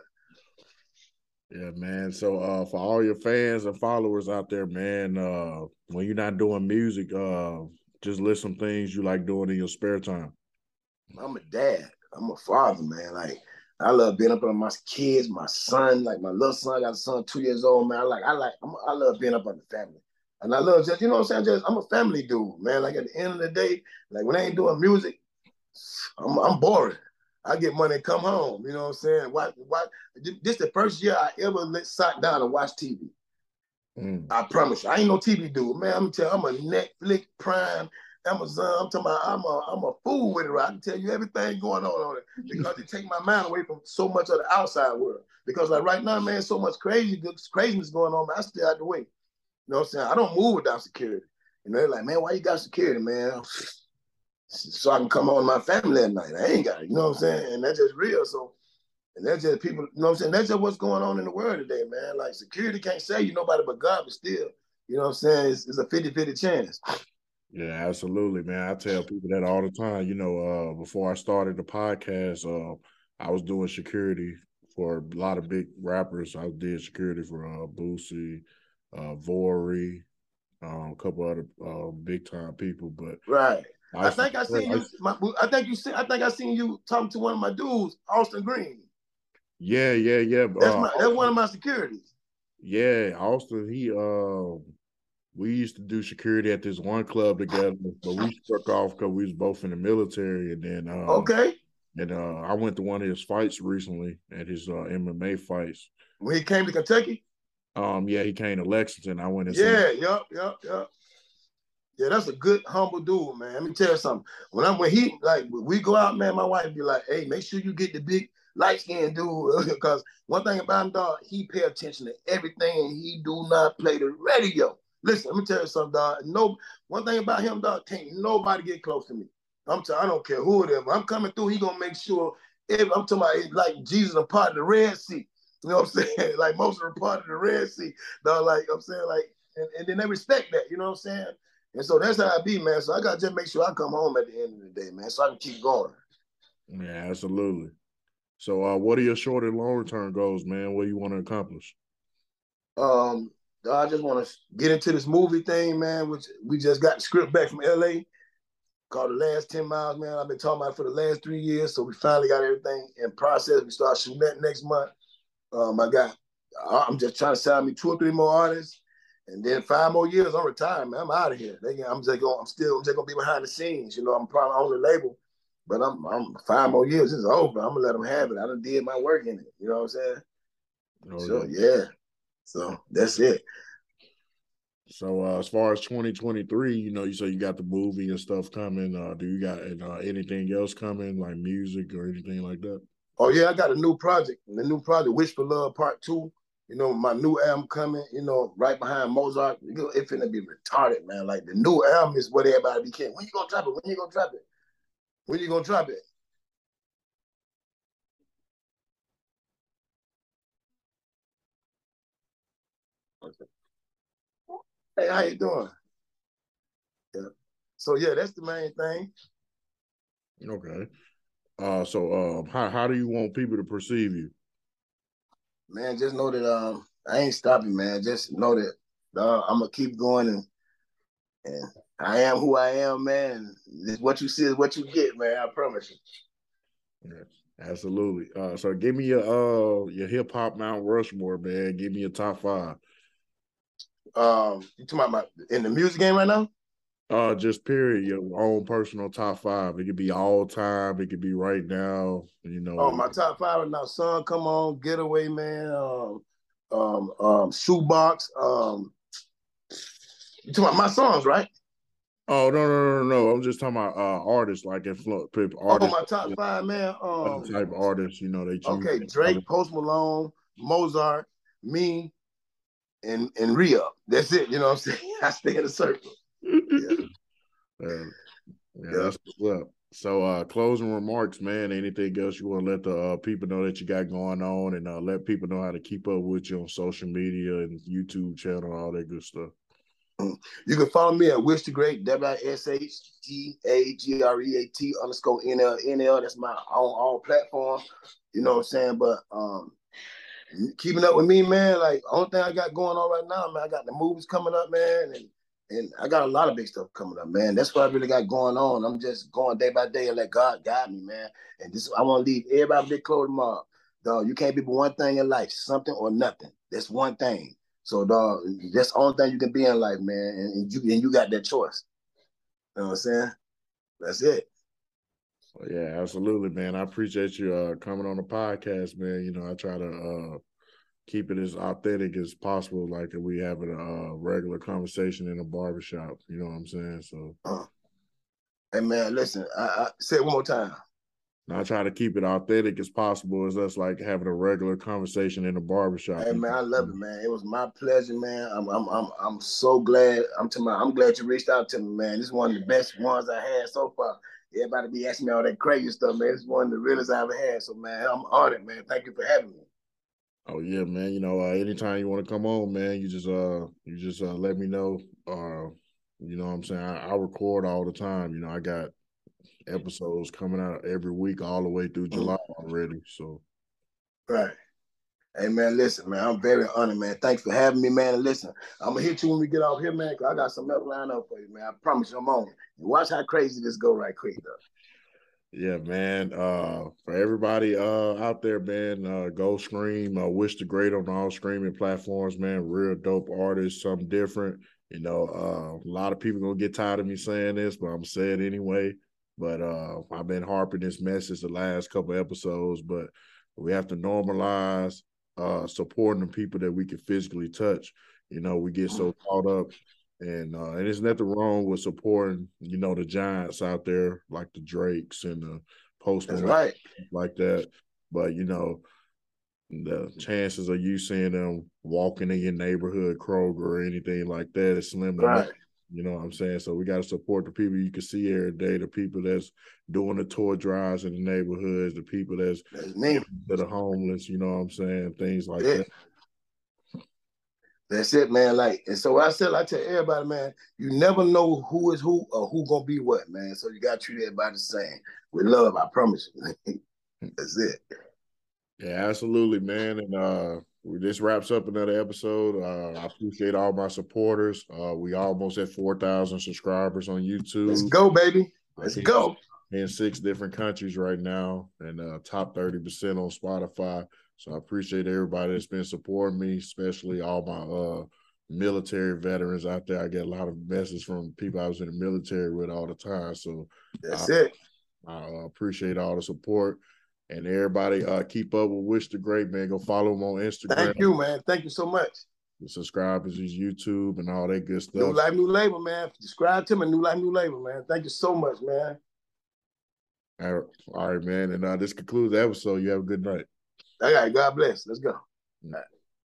Yeah, man. So uh, for all your fans and followers out there, man, uh, when you're not doing music, uh, just list some things you like doing in your spare time. I'm a dad. I'm a father, man. Like, I love being up on my kids, my son, like my little son. I got a son two years old, man. I like, I like, I'm, I love being up on the family. And I love just, you know what I'm saying? Just, I'm a family dude, man. Like, at the end of the day, like, when I ain't doing music, I'm, I'm boring. I get money and come home. You know what I'm saying? Watch, watch. This the first year I ever sat down and watched T V. Mm. I promise you, I ain't no T V dude, man. I'm tell I'm a Netflix, Prime, Amazon. I'm talking about I'm a I'm a fool with it. Right? I can tell you everything going on on it because it take my mind away from so much of the outside world. Because like right now, man, so much crazy craziness going on. Man, I stay out the way. You know what I'm saying? I don't move without security. You know, they're like, man, why you got security, man? So I can come home to my family at night. I ain't got it. You know what I'm saying? And that's just real. So. And that's just people, you know what I'm saying? That's just what's going on in the world today, man. Like, security can't save you, nobody but God, but still, you know what I'm saying? It's, it's a fifty fifty chance. Yeah, absolutely, man. I tell people that all the time. You know, uh, before I started the podcast, uh, I was doing security for a lot of big rappers. I did security for uh, Boosie, uh, Vori, um, a couple other uh, big-time people. But right. I, I think I seen I, you, my, I think you. I think I seen you talking to one of my dudes, Austin Green. Yeah, yeah, yeah. That's, my, uh, that's one of my securities. Yeah, Austin, he, um, uh, we used to do security at this one club together, but we struck off because we was both in the military. And then, um, okay. And uh, I went to one of his fights recently, at his uh, M M A fights. When he came to Kentucky? Um, yeah, he came to Lexington. I went and yeah, yep, yep, yep. Yeah, that's a good, humble dude, man. Let me tell you something. When I'm with he, like, when we go out, man, my wife be like, hey, make sure you get the big light-skinned dude. Because one thing about him, dog, he pay attention to everything, and he do not play the radio. Listen, let me tell you something, dog. No, one thing about him, dog, can't nobody get close to me. I'm t- I don't care who it is. When I'm coming through, he going to make sure, if, I'm talking about like Jesus a part of the Red Sea. You know what I'm saying? Like Mozart a part of the Red Sea. Dog, like, I'm saying, like, and, and then they respect that. You know what I'm saying? And so that's how I be, man. So I got to just make sure I come home at the end of the day, man, so I can keep going. Yeah, absolutely. So uh, what are your short and long-term goals, man? What do you want to accomplish? Um, I just want to get into this movie thing, man, which we just got the script back from L A called The Last ten miles, man. I've been talking about it for the last three years, so we finally got everything in process. We start shooting that next month. Um, I got, I'm just trying to sign me two or three more artists. And then five more years, I'm retired, man. I'm out of here. They, I'm just gonna, I'm still, I'm just gonna be behind the scenes. You know, I'm probably on the label, but I'm, I'm five more years. It's over. I'm gonna let them have it. I done did my work in it. You know what I'm saying? Oh, so yeah. yeah, so that's it. So uh, as far as twenty twenty-three, you know, you say you got the movie and stuff coming. Uh, do you got uh, anything else coming, like music or anything like that? Oh yeah, I got a new project. The new project, Wish for Love Part Two. You know, my new album coming, you know, right behind Mozart. You know, it finna be retarded, man. Like, the new album is what everybody became. When you gonna drop it? When you gonna drop it? When you gonna drop it? Hey, how you doing? Yeah. So, yeah, that's the main thing. Okay. Uh, so, um, how, how do you want people to perceive you? Man, just know that um, I ain't stopping, man. Just know that uh, I'm going to keep going, and and I am who I am, man. What you see is what you get, man. I promise you. Yes, absolutely. Uh, so give me your uh, your hip-hop Mount Rushmore, man. Give me your top five. Um, you talking about my, in the music game right now? Uh, just period. Your own personal top five. It could be all time. It could be right now. You know. Oh, my top five right now: Son, Come On, Getaway, Man, um, um, um, Shoebox. Um, you talking about my songs, right? Oh no, no, no, no! I'm just talking about uh, artists, like influence people. Artists, oh, my top five, man. Um, type of artists, you know, they choose. Okay, Drake, Post Malone, Mozart, me, and and Rhea. That's it. You know what I'm saying? I stay in a circle. Yeah. Uh, yeah, that's what's up. So, uh, closing remarks, man. Anything else you want to let the uh, people know that you got going on, and uh, let people know how to keep up with you on social media and YouTube channel, all that good stuff? You can follow me at Wish the Great, W I S H T A G R E A T underscore N L N L. That's my on all platforms. You know what I'm saying? But um, keeping up with me, man. Like, only thing I got going on right now, man, I got the movies coming up, man, and And I got a lot of big stuff coming up, man. That's what I really got going on. I'm just going day by day and let God guide me, man. And this, I want to leave everybody big clothes tomorrow. Dog, you can't be but one thing in life, something or nothing. That's one thing. So, dog, that's the only thing you can be in life, man. And, and you and you got that choice. You know what I'm saying? That's it. Well, yeah, absolutely, man. I appreciate you uh, coming on the podcast, man. You know, I try to... Uh... keep it as authentic as possible, like if we have a uh, regular conversation in a barbershop. You know what I'm saying? So, uh, hey, man, listen, I, I say it one more time. I try to keep it authentic as possible. It's us like having a regular conversation in a barbershop. Hey, man, I love it, man. It was my pleasure, man. I'm, I'm, I'm, I'm so glad. I'm to my, I'm glad you reached out to me, man. This is one of the best ones I had so far. Everybody be asking me all that crazy stuff, man. It's one of the realest I ever had. So, man, I'm honored, man. Thank you for having me. Oh yeah, man. You know, uh, anytime you want to come on, man, you just uh, you just uh, let me know. Uh, you know what I'm saying? I, I record all the time. You know, I got episodes coming out every week, all the way through July already. So, right. Hey man, listen, man. I'm very honored, man. Thanks for having me, man. And listen, I'm gonna hit you when we get off here, man. Cause I got some up lined up for you, man. I promise you, I'm on. Watch how crazy this go right quick, though. Yeah, man. Uh, for everybody uh, out there, man, uh, go scream. Uh, Wish the Great on all streaming platforms, man. Real dope artist, something different. You know, uh, a lot of people going to get tired of me saying this, but I'm going to say it anyway. But uh, I've been harping this message the last couple episodes, but we have to normalize uh, supporting the people that we can physically touch. You know, we get so caught up. And uh, and there's nothing wrong with supporting, you know, the giants out there, like the Drakes and the Post Malone, right, like that. But, you know, the chances of you seeing them walking in your neighborhood, Kroger or anything like that is slim to right. You know what I'm saying? So we got to support the people you can see every day, the people that's doing the tour drives in the neighborhoods, the people that's, that's that are homeless, you know what I'm saying? Things like yeah. that. That's it, man. Like, and so I said, I tell everybody, man, you never know who is who or who gonna be what, man. So you gotta treat everybody the same with love. I promise you. That's it. Yeah, absolutely, man. And uh, this wraps up another episode. Uh, I appreciate all my supporters. Uh, we almost at four thousand subscribers on YouTube. Let's go, baby. Let's in, go. In six different countries right now, and uh, top thirty percent on Spotify. So I appreciate everybody that's been supporting me, especially all my uh, military veterans out there. I get a lot of messages from people I was in the military with all the time. So that's I, it. I appreciate all the support. And everybody uh, keep up with Wish the Great, man. Go follow him on Instagram. Thank you, man. Thank you so much. Subscribe to his YouTube and all that good stuff. New Life, New Label, man. Subscribe to him and New Life, New Label, man. Thank you so much, man. All right, all right man. And uh, this concludes the episode. You have a good night. All right, God bless. Let's go. All right.